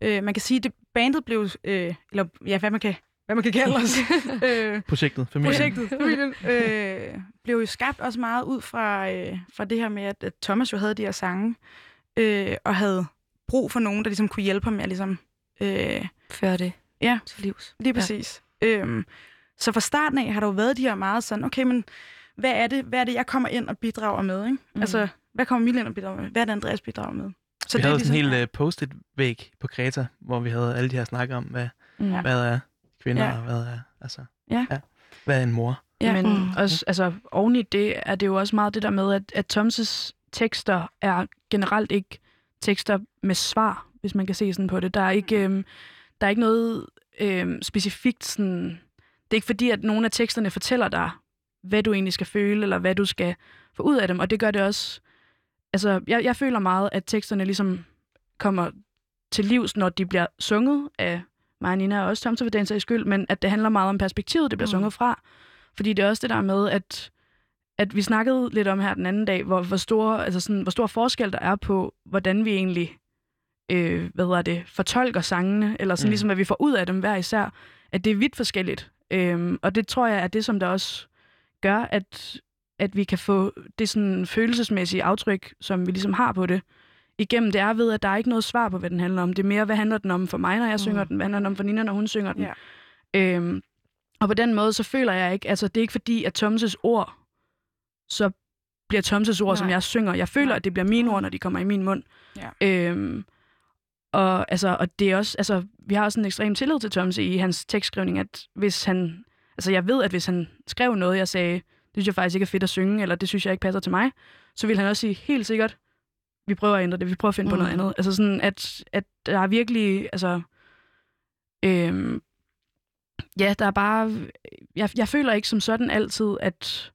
Øh, man kan sige, at bandet blev... Øh, eller ja, hvad man kan, hvad man kan kalde os. øh, projektet, familien. Projektet, familien. Øh, blev jo skabt også meget ud fra, øh, fra det her med, at, at Thomas jo havde de her sange, øh, og havde brug for nogen, der ligesom kunne hjælpe ham med at ligesom... Øh, Føre det ja, til livs. Lige præcis. Ja. Øh, så fra starten af har der jo været de her meget sådan, okay, men hvad er det, hvad er det jeg kommer ind og bidrager med? Ikke? Mm. Altså... Hvad kommer Mille ind og bidrager med? Hvad er det, Andreas bidrager med? Så vi det havde sådan ligesom... en hel post-it-væg på Kreta, hvor vi havde alle de her snakker om, hvad, ja. hvad er kvinder, ja. og hvad er, altså, ja. Ja, hvad er en mor? Ja, men mm. også, altså, oven i det er det jo også meget det der med, at, at Thomas' tekster er generelt ikke tekster med svar, hvis man kan se sådan på det. Der er ikke, øhm, der er ikke noget øhm, specifikt sådan... Det er ikke fordi, at nogle af teksterne fortæller dig, hvad du egentlig skal føle, eller hvad du skal få ud af dem. Og det gør det også... Altså, jeg, jeg føler meget, at teksterne ligesom kommer til livs, når de bliver sunget af mig og Nina, og også Tom, for den sags skyld, men at det handler meget om perspektivet, det bliver mm. sunget fra. Fordi det er også det der med, at, at vi snakkede lidt om her den anden dag, hvor, hvor, store, altså sådan, hvor stor forskel der er på, hvordan vi egentlig øh, hvad hedder det, fortolker sangene, eller sådan mm. ligesom, hvad vi får ud af dem hver især, at det er vidt forskelligt. Øhm, og det tror jeg er det, som der også gør, at, at vi kan få det sådan følelsesmæssige aftryk, som vi ligesom har på det, igennem. Det er ved, at der er ikke noget svar på, hvad den handler om. Det er mere, hvad handler den om for mig, når jeg mm. synger den? Hvad handler den om for Nina, når hun synger den? Ja. Øhm, og på den måde, så føler jeg ikke, altså det er ikke fordi, at Thomas' ord, så bliver Thomas' ord, Nej. Som jeg synger. Jeg føler, Nej. At det bliver mine ord, når de kommer i min mund. Ja. Øhm, og, altså, og det er også, altså, vi har også en ekstrem tillid til Thomas i hans tekstskrivning, at hvis han, altså jeg ved, at hvis han skrev noget, jeg sagde, det synes jeg faktisk ikke er fedt at synge, eller det synes jeg ikke passer til mig, så vil han også sige, helt sikkert, vi prøver at ændre det, vi prøver at finde mm. på noget andet. Altså sådan, at, at der er virkelig, altså, øhm, ja, der er bare, jeg, jeg føler ikke som sådan altid, at,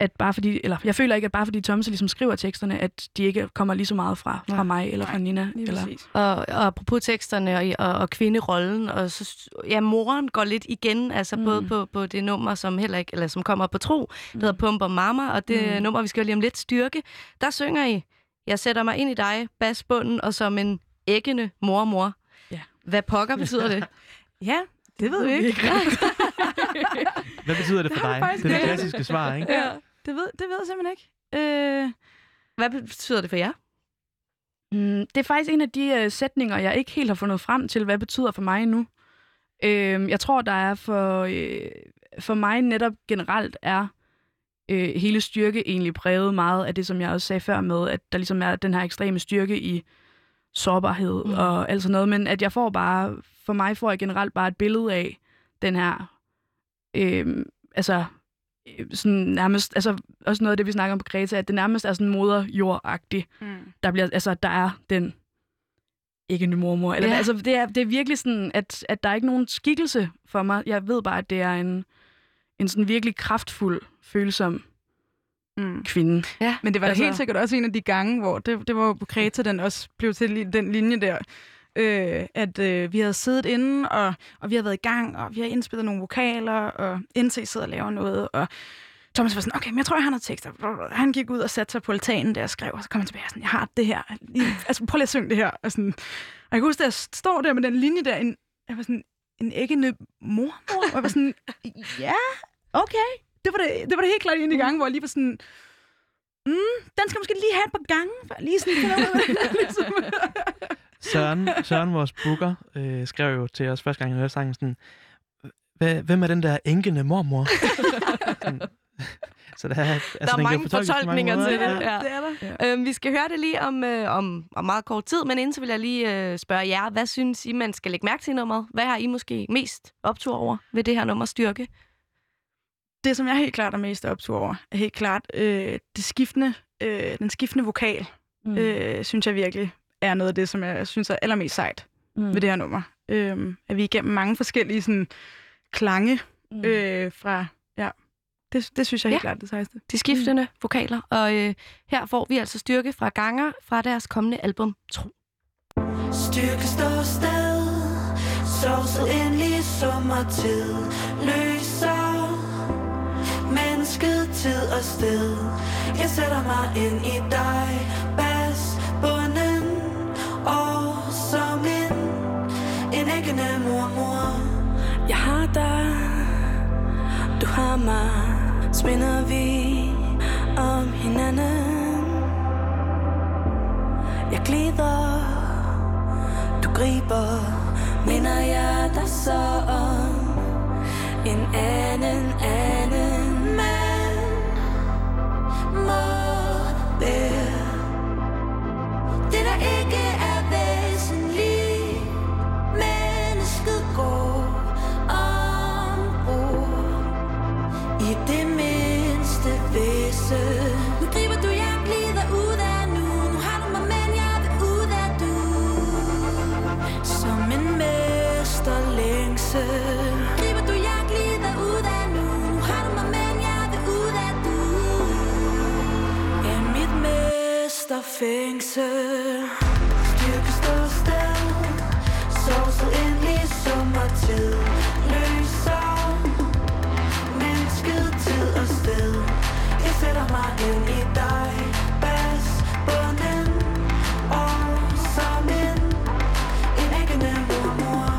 at bare fordi, eller jeg føler ikke, at bare fordi Thomas ligesom skriver teksterne, at de ikke kommer lige så meget fra, fra mig eller fra Nina. Nej, eller. Og, og apropos teksterne og, og kvinderollen, og så, ja, moren går lidt igen, altså mm. både på, på det nummer, som heller ikke, eller som kommer på Tro, mm. der hedder Pumper Mama, og det mm. nummer, vi skal jo lige om lidt, Styrke, der synger I, jeg sætter mig ind i dig, basbunden, og som en æggende mormor. Ja. Hvad pokker betyder det? Ja, det ved vi ikke. Hvad betyder det for dig? Det er det klassiske svar, ikke? Ja, det ved, det ved jeg simpelthen ikke. Øh, hvad betyder det for jer? Mm, det er faktisk en af de uh, sætninger, jeg ikke helt har fundet frem til, hvad betyder for mig endnu. Øh, jeg tror, der er for, øh, for mig netop generelt er... Øh, hele Styrke egentlig præget meget af det, som jeg også sagde før med, at der ligesom er den her ekstreme styrke i sårbarhed mm. og alt sådan noget, men at jeg får bare, for mig får jeg generelt bare et billede af den her, øh, altså sådan nærmest, altså også noget af det, vi snakker om på Greta, at det nærmest er sådan moderjord-agtigt. Mm. Der bliver, altså der er den ikke en mormor, eller ja. Altså det er, det er virkelig sådan, at, at der er ikke nogen skikkelse for mig. Jeg ved bare, at det er en en sådan virkelig kraftfuld, følsom mm. kvinde. Ja, men det var altså... helt sikkert også en af de gange, hvor det, det var på Kreta, den også blev til den linje der, øh, at øh, vi havde siddet inde, og, og vi havde været i gang, og vi havde indspillet nogle vokaler, og N C sidder og laver noget, og Thomas var sådan, okay, men jeg tror, jeg har noget tekster. Han gik ud og satte sig på altanen, der jeg skrev, og så kom han tilbage og sådan, jeg har det her. Altså, prøv lige at synge det her. Og, sådan, og jeg kan huske, at jeg står der med den linje der, en, jeg var sådan, en æggende mormor, og jeg var sådan, ja, okay. Det var det, det var det helt klart en af de gange, hvor jeg lige var sådan, mm, den skal måske lige have et par gange, for lige sådan, ligesom. Søren, Søren, vores booker, øh, skrev jo til os første gang, jeg hørte sangen, sådan, hvem er den der ænkende mormor? Så der er, altså, der er mange fortolkninger mange til det. Ja. Ja. Det er der. Ja. Øhm, vi skal høre det lige om, øh, om, om meget kort tid, men inden så vil jeg lige øh, spørge jer, hvad synes I, man skal lægge mærke til i nummeret? Hvad har I måske mest optur over ved det her nummer Styrke? Det, som jeg helt klart er mest optur over, er helt klart øh, det skiftende, øh, den skiftende vokal, mm. øh, synes jeg virkelig er noget af det, som jeg synes er allermest sejt mm. ved det her nummer. Øh, at vi igennem mange forskellige sådan, klange øh, fra... Ja. Det, det synes jeg helt ja. Klart det sejeste. De skiftende mm. vokaler. Og øh, her får vi altså Styrke fra Ganger fra deres kommende album Tro. Styrke står sted, sovset endelig sommertid, løser mennesket tid og sted. Jeg sætter mig ind i dig, basbunden, og som en, en æggende mormor. Jeg har dig, du har mig. Sminder vi om hinanden. Jeg glider, du griber. Minder jeg dig så om en anden, anden mand må være. Det der ikke er væsentligt. Mennesket går ombord i det mindste visse. Nu griber du, jeg glider ud af nu. Nu har du mig, men jeg vil ud af du. Som en mester længse. Griber du, jeg glider fængsel. Styrke stå sted, sovset ind i sommertid. Løs som mennesket, tid og sted. Jeg sætter mig ind i dig. Bas bunden og som en en æggende mormor.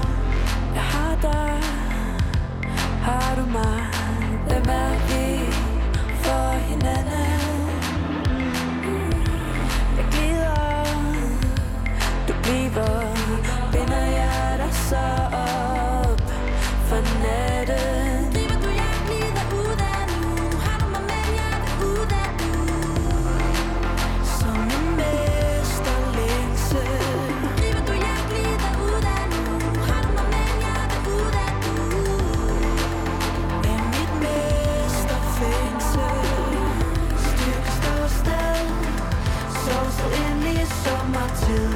Jeg har dig, har du mig. Hvem er vi for hinanden? Binder jeg dig så op for natten. Det vil du, jeg glider ud af nu. Har du mig med, jeg vil ud af nu. Som en mesterlængse. Det vil du, jeg glider ud af nu. Har du mig med, jeg vil ud af nu. Med mit mesterfængsel. Styrke stå sted, sovset ind i sommertid.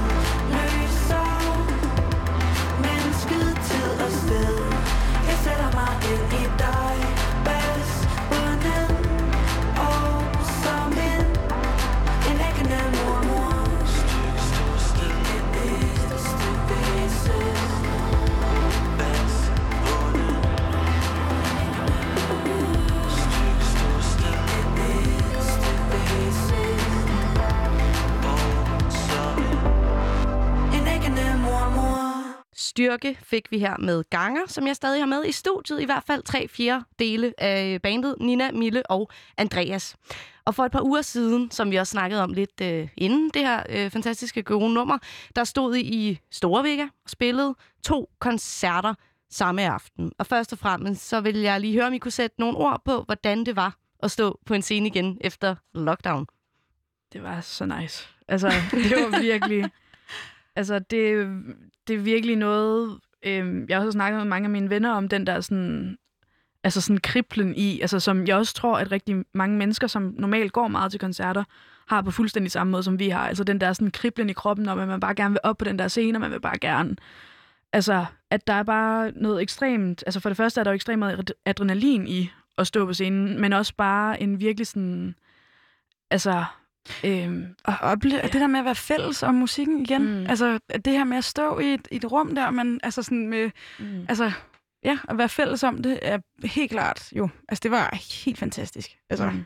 Styrke fik vi her med Ganger, som jeg stadig har med i studiet. I hvert fald tre fjerde dele af bandet, Nina, Mille og Andreas. Og for et par uger siden, som vi også snakkede om lidt øh, inden det her øh, fantastiske gode nummer, der stod I i Storvika og spillede to koncerter samme aften. Og først og fremmest, så vil jeg lige høre, om I kunne sætte nogle ord på, hvordan det var at stå på en scene igen efter lockdown. Det var så nice. Altså, det var virkelig... Altså, det, det er virkelig noget... Øh, jeg har også snakket med mange af mine venner om den der sådan... Altså sådan kriblen i, altså som jeg også tror, at rigtig mange mennesker, som normalt går meget til koncerter, har på fuldstændig samme måde, som vi har. Altså den der sådan kriblen i kroppen, og man bare gerne vil op på den der scene, og man vil bare gerne... Altså, at der er bare noget ekstremt... Altså for det første er der jo ekstremt meget adrenalin i at stå på scenen, men også bare en virkelig sådan... Altså... Øhm, og ople- ja. det der med at være fælles om musikken igen, mm. altså det her med at stå i et, i et rum der, men altså sådan med, mm. altså ja, at være fælles om det er helt klart jo, altså det var helt fantastisk, altså. Mm.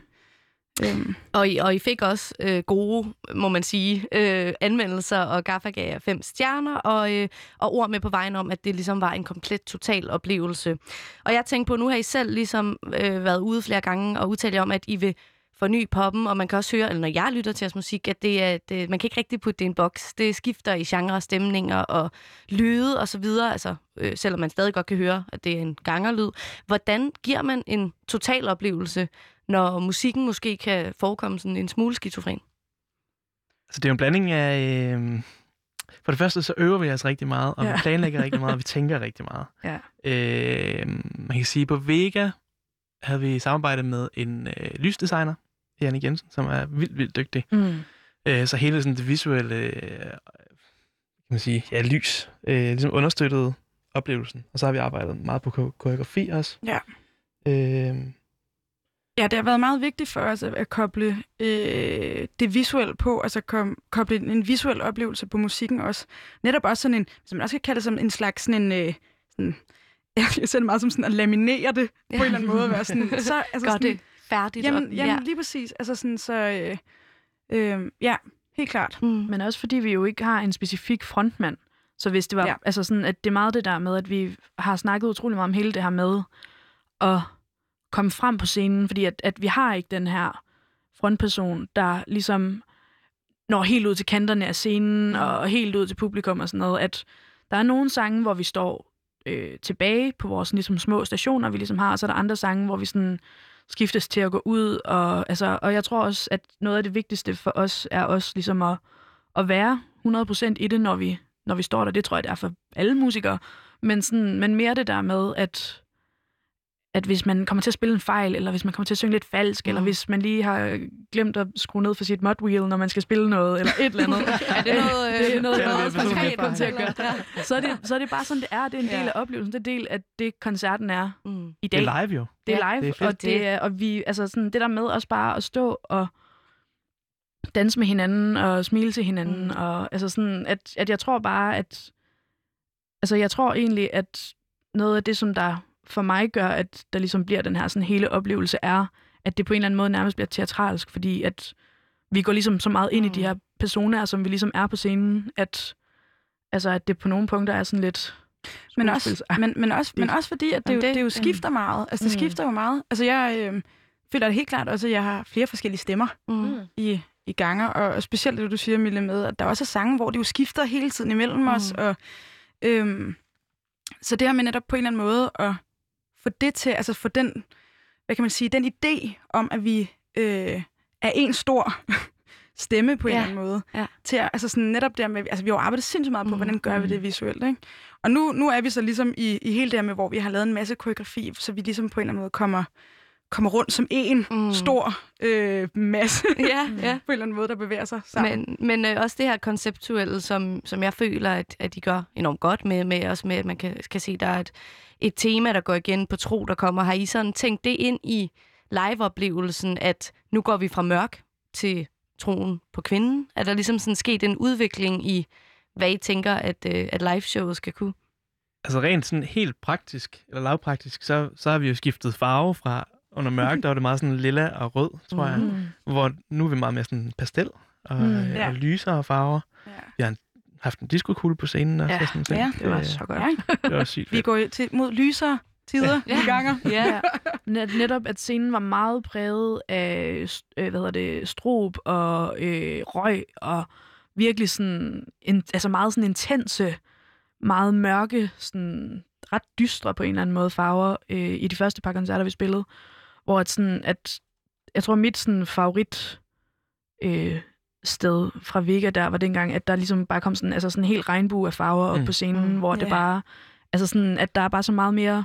Øhm. Og, I, og I fik også øh, gode, må man sige, øh, anmeldelser, og Gaffa gav jer fem stjerner, og, øh, og ord med på vejen om, at det ligesom var en komplet, total oplevelse. Og jeg tænkte på, nu har I selv ligesom øh, været ude flere gange og udtalt jer om, at I vil forny poppen, og man kan også høre, eller når jeg lytter til jeres musik, at det er, det, man kan ikke rigtig putte det i en boks. Det skifter i genre, stemninger og lyde og så videre, altså øh, selvom man stadig godt kan høre, at det er en gangerlyd. Hvordan giver man en total oplevelse, når musikken måske kan forekomme sådan en smule skizofren? Altså det er en blanding af... Øh... For det første, så øver vi os rigtig meget, og ja. vi planlægger rigtig meget, og vi tænker rigtig meget. Ja. Øh, man kan sige, på Vega havde vi samarbejdet med en øh, lysdesigner, Janne Jensen, som er vildt, vildt dygtig. Mm. Æ, så hele sådan det visuelle øh, kan man sige, ja, lys øh, ligesom understøttede oplevelsen. Og så har vi arbejdet meget på koreografi også. Ja. Æm... ja, det har været meget vigtigt for os at, at koble øh, det visuelle på, altså kom, koble en visuel oplevelse på musikken også. Netop også sådan en, som man også kan kalde det som en slags sådan en... Øh, sådan, jeg ser det meget som sådan at laminere det på ja. en eller anden måde. Være sådan, så, altså, sådan, det færdigt. Jamen, og, ja. jamen lige præcis. Altså sådan, så øh, øh, ja, helt klart. Mm. Men også fordi vi jo ikke har en specifik frontmand. Så hvis det var, ja. altså sådan, at det er meget det der med, at vi har snakket utrolig meget om hele det her med at komme frem på scenen, fordi at, at vi har ikke den her frontperson, der ligesom når helt ud til kanterne af scenen og helt ud til publikum og sådan noget. At der er nogle sange, hvor vi står Øh, tilbage på vores ligesom, små stationer, vi ligesom har, og så er der andre sange, hvor vi sådan, skiftes til at gå ud. Og, altså, og jeg tror også, at noget af det vigtigste for os, er også ligesom at, at være hundrede procent i det, når vi, når vi står der. Det tror jeg, det er for alle musikere. Men, sådan, men mere det der med, at, at hvis man kommer til at spille en fejl, eller hvis man kommer til at synge lidt falsk, mm. eller hvis man lige har glemt at skrue ned for sit mudwheel, når man skal spille noget, eller et eller andet. Er det noget, øh, det er noget, noget konkret, man til at gøre? Så er, det, så er det bare sådan, det er. Det er en del af oplevelsen. Det er en del af det, koncerten er mm. i dag. Det er live jo. Det er live, ja, det er og, det, og vi, altså sådan, det der med også bare at stå og danse med hinanden og smile til hinanden. Mm. Og altså sådan, at, at jeg tror bare, at... Altså, jeg tror egentlig, at noget af det, som der for mig gør, at der ligesom bliver den her sådan hele oplevelse, er, at det på en eller anden måde nærmest bliver teatralsk, fordi at vi går ligesom så meget ind mm. i de her personer, som vi ligesom er på scenen, at, altså, at det på nogle punkter er sådan lidt... Men også, men, men, også, men også fordi, at det, jo, det jo skifter meget. Altså, det mm. skifter jo meget. Altså, jeg øh, føler det helt klart også, at jeg har flere forskellige stemmer mm. i, i Ganger, og, og specielt det, du siger, Mille, med, at der også er sange, hvor det jo skifter hele tiden imellem mm. os, og Øhm, så det her med netop på en eller anden måde at få det til, altså få den, hvad kan man sige, den idé om, at vi øh, er en stor stemme på en ja, eller anden måde, ja. Til at, altså sådan netop der med, altså vi har jo arbejdet sindssygt meget på, mm, hvordan gør mm. vi det visuelt, ikke? Og nu, nu er vi så ligesom i, i hele det her med, hvor vi har lavet en masse koreografi, så vi ligesom på en eller anden måde kommer, kommer rundt som en mm. stor øh, masse, ja, ja. På en eller anden måde, der bevæger sig sammen. Men, men øh, også det her konceptuelle, som, som jeg føler, at, at de gør enormt godt med, med, også med at man kan, kan se, der er et, et tema, der går igen på Tro, der kommer. Har I sådan tænkt det ind i liveoplevelsen, at nu går vi fra mørk til troen på kvinden? Er der ligesom sådan sket en udvikling i, hvad I tænker, at, øh, at liveshowet skal kunne? Altså rent sådan helt praktisk, eller lavpraktisk, så, så har vi jo skiftet farve fra... Under mørk, der var det meget sådan lilla og rød, tror jeg. Mm. Hvor nu er vi meget mere sådan pastel og, mm, ja. Og lysere farver. Ja. Vi har haft en diskokugle på scenen. Og ja. Sådan ja, det, det var så godt. Ja. Det var sygt vi går til, mod lysere tider ja. I Ganger. Ja. Ja. Netop at scenen var meget præget af hvad hedder det, strop og øh, røg og virkelig sådan, en, altså meget sådan intense, meget mørke, sådan ret dystre på en eller anden måde farver øh, i de første par koncerter, vi spillede. Hvor at sådan, at jeg tror, mit sådan favorit øh, sted fra Vega der var dengang, at der ligesom bare kom sådan, altså sådan en helt regnbue af farver op mm. på scenen, mm, hvor yeah. det bare, altså sådan, at der er bare så meget mere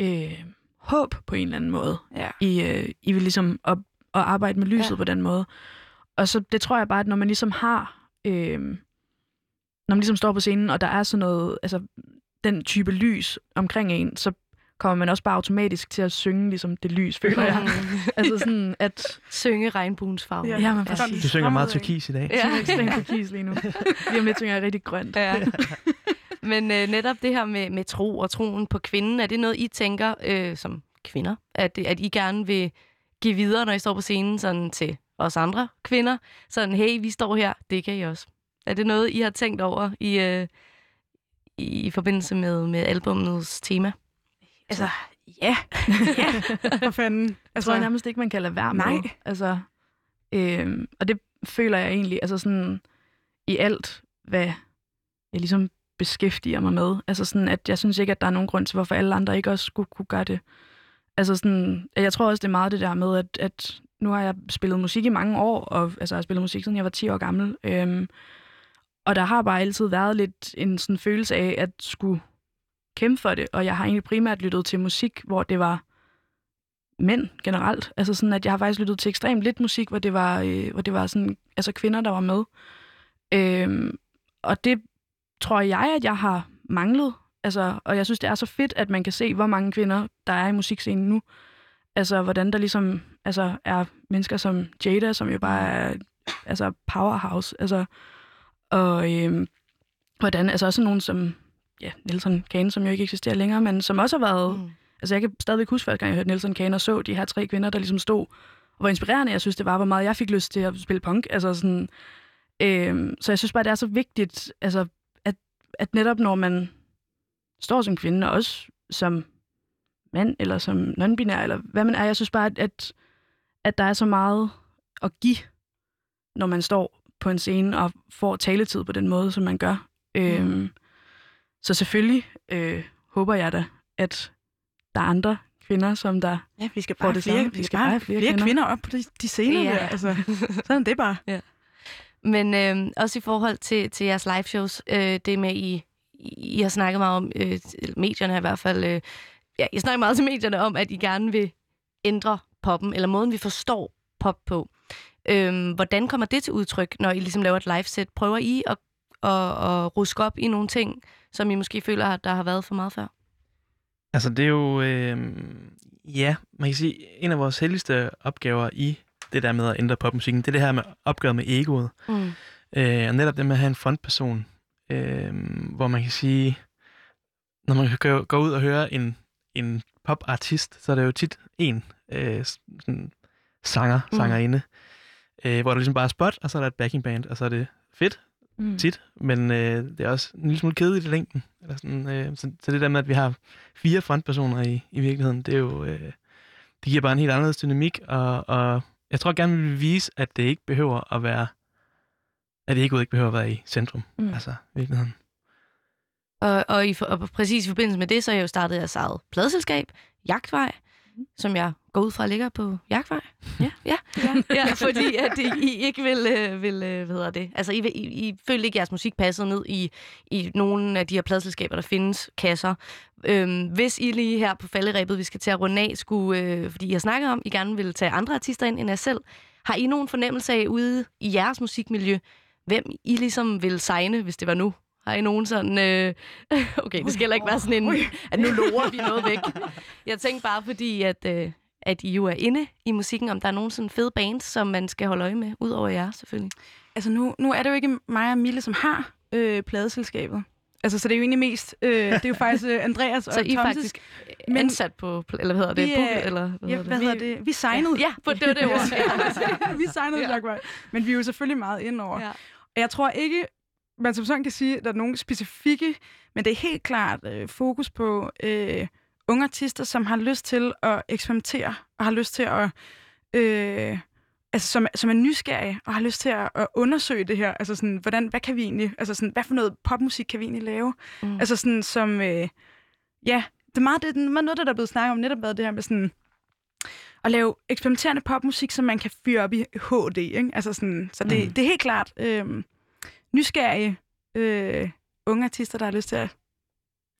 øh, håb på en eller anden måde, yeah. i, øh, i ligesom at, at arbejde med lyset yeah. på den måde. Og så det tror jeg bare, at når man ligesom har, øh, når man ligesom står på scenen, og der er sådan noget, altså den type lys omkring en, så kommer man også bare automatisk til at synge ligesom det lys, føler jeg. Mm. Altså sådan at... Synge regnbuens farve. Ja, ja man ja. Du synger meget turkis i dag. Ja, jeg synger turkis lige nu. Lige om lidt synger jeg rigtig grønt. Ja. Men øh, netop det her med, med tro og troen på kvinden, er det noget, I tænker øh, som kvinder, at, at I gerne vil give videre, når I står på scenen sådan til os andre kvinder? Sådan, hey, vi står her, det kan I også. Er det noget, I har tænkt over i, øh, i, i forbindelse med, med albumets tema? Altså, ja. Ja, for fanden. Jeg tror nærmest ikke, man kan lade være med. Nej. Altså, øh, og det føler jeg egentlig, altså sådan, i alt, hvad jeg ligesom beskæftiger mig med. Altså sådan, at jeg synes ikke, at der er nogen grund til, hvorfor alle andre ikke også skulle kunne gøre det. Altså sådan, jeg tror også, det er meget det der med, at, at nu har jeg spillet musik i mange år, og altså, jeg har spillet musik, siden jeg var ti år gammel. Øh, og der har bare altid været lidt en sådan følelse af, at skulle... kæmpe for det, og jeg har egentlig primært lyttet til musik, hvor det var mænd generelt. Altså sådan, at jeg har faktisk lyttet til ekstremt lidt musik, hvor det var, øh, hvor det var sådan, altså kvinder, der var med. Øhm, og det tror jeg, at jeg har manglet. Altså, og jeg synes, det er så fedt, at man kan se, hvor mange kvinder, der er i musikscenen nu. Altså, hvordan der ligesom altså, er mennesker som Jada, som jo bare er altså, powerhouse. Altså, og øh, hvordan, altså også nogen som ja, Nelson Kane, som jo ikke eksisterer længere, men som også har været... Mm. Altså, jeg kan stadigvæk huske, første gang jeg hørte Nelson Kane og så de her tre kvinder, der ligesom stod, og hvor inspirerende jeg synes, det var, hvor meget jeg fik lyst til at spille punk. Altså sådan... Øh, så jeg synes bare, det er så vigtigt, altså, at, at netop når man står som kvinde, og også som mand, eller som non-binær, eller hvad man er, jeg synes bare, at, at der er så meget at give, når man står på en scene og får taletid på den måde, som man gør. Mm. Øh, Så selvfølgelig øh, håber jeg da, at der er andre kvinder, som der ja, vi skal bare får det flere, samme. Vi, vi skal bare have flere, flere kvinder. kvinder op på de, de scener ja. Der. Altså, sådan det bare. Ja. Men øh, også i forhold til, til jeres liveshows, øh, det med, I, I har snakket meget om, øh, medierne i hvert fald, øh, ja, I snakker meget til medierne om, at I gerne vil ændre poppen, eller måden, vi forstår pop på. Øh, hvordan kommer det til udtryk, når I ligesom laver et liveset? Prøver I at Og, og ruske op i nogle ting, som I måske føler, at der har været for meget før? Altså det er jo, øh, ja, man kan sige, en af vores heldigste opgaver i det der med at ændre popmusikken, det er det her med opgøret med egoet. Mm. Øh, og netop det med at have en frontperson, øh, hvor man kan sige, når man kan gå ud og høre en, en popartist, så er det jo tit en øh, sådan sanger, mm. sangerinde, øh, hvor der ligesom bare er spot, og så er der et backingband, og så er det fedt mm. tit, men øh, det er også en lille smule kedeligt i længden. Eller sådan, øh, så, så det der med, at vi har fire frontpersoner i, i virkeligheden, det er jo... Øh, det giver bare en helt anderledes dynamik, og, og jeg tror gerne, vi vil vise, at det ikke behøver at være, at det ikke behøver at være i centrum, mm. altså virkeligheden. Og, og, i, og præcis i forbindelse med det, så er jeg jo startet jeres eget pladeselskab, Jagtvej, mm. som jeg går ud fra ligger på Jagtvej. Ja, ja, ja. ja fordi at I ikke vil, vil hvad hedder det, altså I, I, I følte ikke, jeres musik passede ned i, i nogle af de her pladeselskaber, der findes, kasser. Øhm, hvis I lige her på falderæbet, vi skal til at runde af, skulle, øh, fordi I har snakket om, I gerne vil tage andre artister ind end jer selv, har I nogen fornemmelse af ude i jeres musikmiljø, hvem I ligesom vil signe, hvis det var nu? Har I nogen sådan... Øh... Okay, det skal heller ikke være sådan en... At nu lover vi noget væk. Jeg tænkte bare, fordi at, øh, at I jo er inde i musikken, om der er nogen sådan fede bands, som man skal holde øje med, ud over jer selvfølgelig. Altså nu, nu er det jo ikke mig og Mille, som har øh, pladeselskabet. Altså, så det er jo egentlig mest... Øh, det er jo faktisk Andreas og Thomas. Så I Thomas, faktisk ansat på... Eller hvad hedder det? Vi, Book, eller, hvad, ja, hedder hvad det? hedder det? Vi signede. Ja, ja det var det ord. Ja. Vi signede ja. Jagtvej. Men vi er jo selvfølgelig meget indover. Ja. Og jeg tror ikke... Man som sådan kan sige, at der er nogle specifikke, men det er helt klart øh, fokus på øh, unge artister, som har lyst til at eksperimentere, og har lyst til at, øh, altså som, som er nysgerrige, og har lyst til at, at undersøge det her. Altså sådan, hvordan, hvad kan vi egentlig, altså sådan, hvad for noget popmusik kan vi egentlig lave? Mm. Altså sådan, som, øh, ja, det er meget, det er meget noget, der er blevet snakket om netop, det her med sådan, at lave eksperimenterende popmusik, som man kan fyre op i H D, ikke? Altså sådan, så det, mm. det er helt klart... Øh, nysgerrige øh, unge artister, der har lyst til at...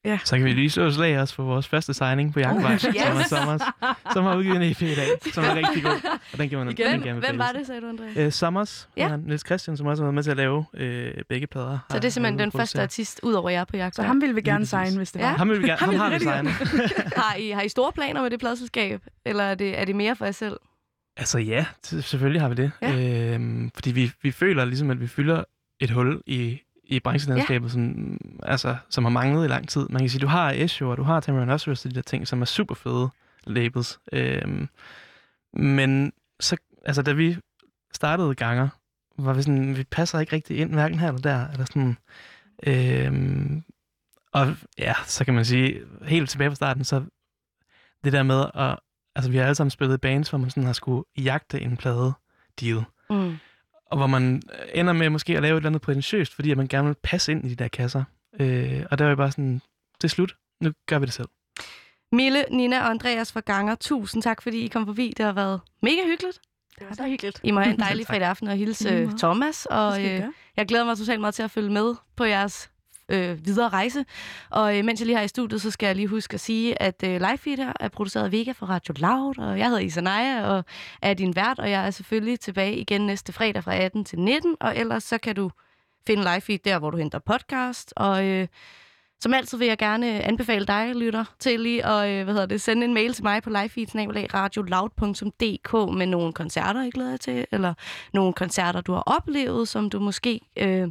Ja. Så kan vi lige slå slag også for vores første signing på Jagtvej, yes. som, som har udgivet en E P i dag, som er rigtig god. Og den giver man igen. Hvem plads. Var det, sagde du, Andreas? Æ, Sommers, ja. Niels Christian, som også har været med til at lave øh, begge plader. Så det er simpelthen den første artist, udover jer på Jagtvej. Så ham ville vi gerne signe, hvis det var. Ja. Ham, vil vi gerne, ham, ham vil vi har vi signet. har, I, har I store planer med det pladselskab, eller er det, er det mere for jer selv? Altså ja, selvfølgelig har vi det. Ja. Øhm, fordi vi, vi føler ligesom, at vi fylder et hul i, i branchelandskabet, ja. som, altså, som har manglet i lang tid. Man kan sige, du har Esho, og du har Tamarind Oswald, de der ting, som er super fede labels. Øhm, men så, altså, da vi startede Ganger, var vi sådan, vi passer ikke rigtig ind, hverken her eller der. Eller sådan, øhm, og ja, så kan man sige, helt tilbage fra starten, så det der med, at, altså vi har alle sammen spillet bands, hvor man sådan har skulle jagte en plade deal. Mm. Og hvor man ender med måske at lave et eller andet prætentiøst, fordi at man gerne vil passe ind i de der kasser. Øh, og der var jo bare sådan, det er slut. Nu gør vi det selv. Mille, Nina og Andreas fra Ganger, tusind tak, fordi I kom forbi. Det har været mega hyggeligt. Det var så hyggeligt. I må have en dejlig fredag aften og hilse Thomas. Og øh, jeg glæder mig totalt meget til at følge med på jeres øh, videre rejse. Og øh, mens jeg lige her i studiet, så skal jeg lige huske at sige, at øh, Livefeed her er produceret af Vega fra Radio Loud, og jeg hedder Issa Maia og er din vært, og jeg er selvfølgelig tilbage igen næste fredag fra atten til nitten, og ellers så kan du finde Livefeed der, hvor du henter podcast, og øh, som altid vil jeg gerne anbefale dig, lytter, til lige at øh, hvad hedder det, sende en mail til mig på livefeed snabel-a radio loud punktum d k med nogle koncerter, jeg glæder jer til, eller nogle koncerter, du har oplevet, som du måske... Øh,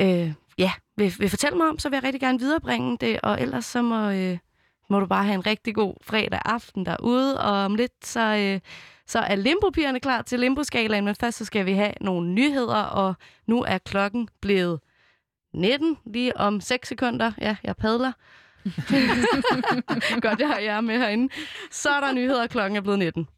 øh, Ja, vil, vil fortælle mig om, så vil jeg rigtig gerne viderebringe det, og ellers så må, øh, må du bare have en rigtig god fredag aften derude, og om lidt så, øh, så er limpopigerne klar til limposkalaen, men først så skal vi have nogle nyheder, og nu er klokken blevet nitten, lige om seks sekunder. Ja, jeg padler. Godt, det har jeg med herinde. Så er der nyheder, klokken er blevet nitten.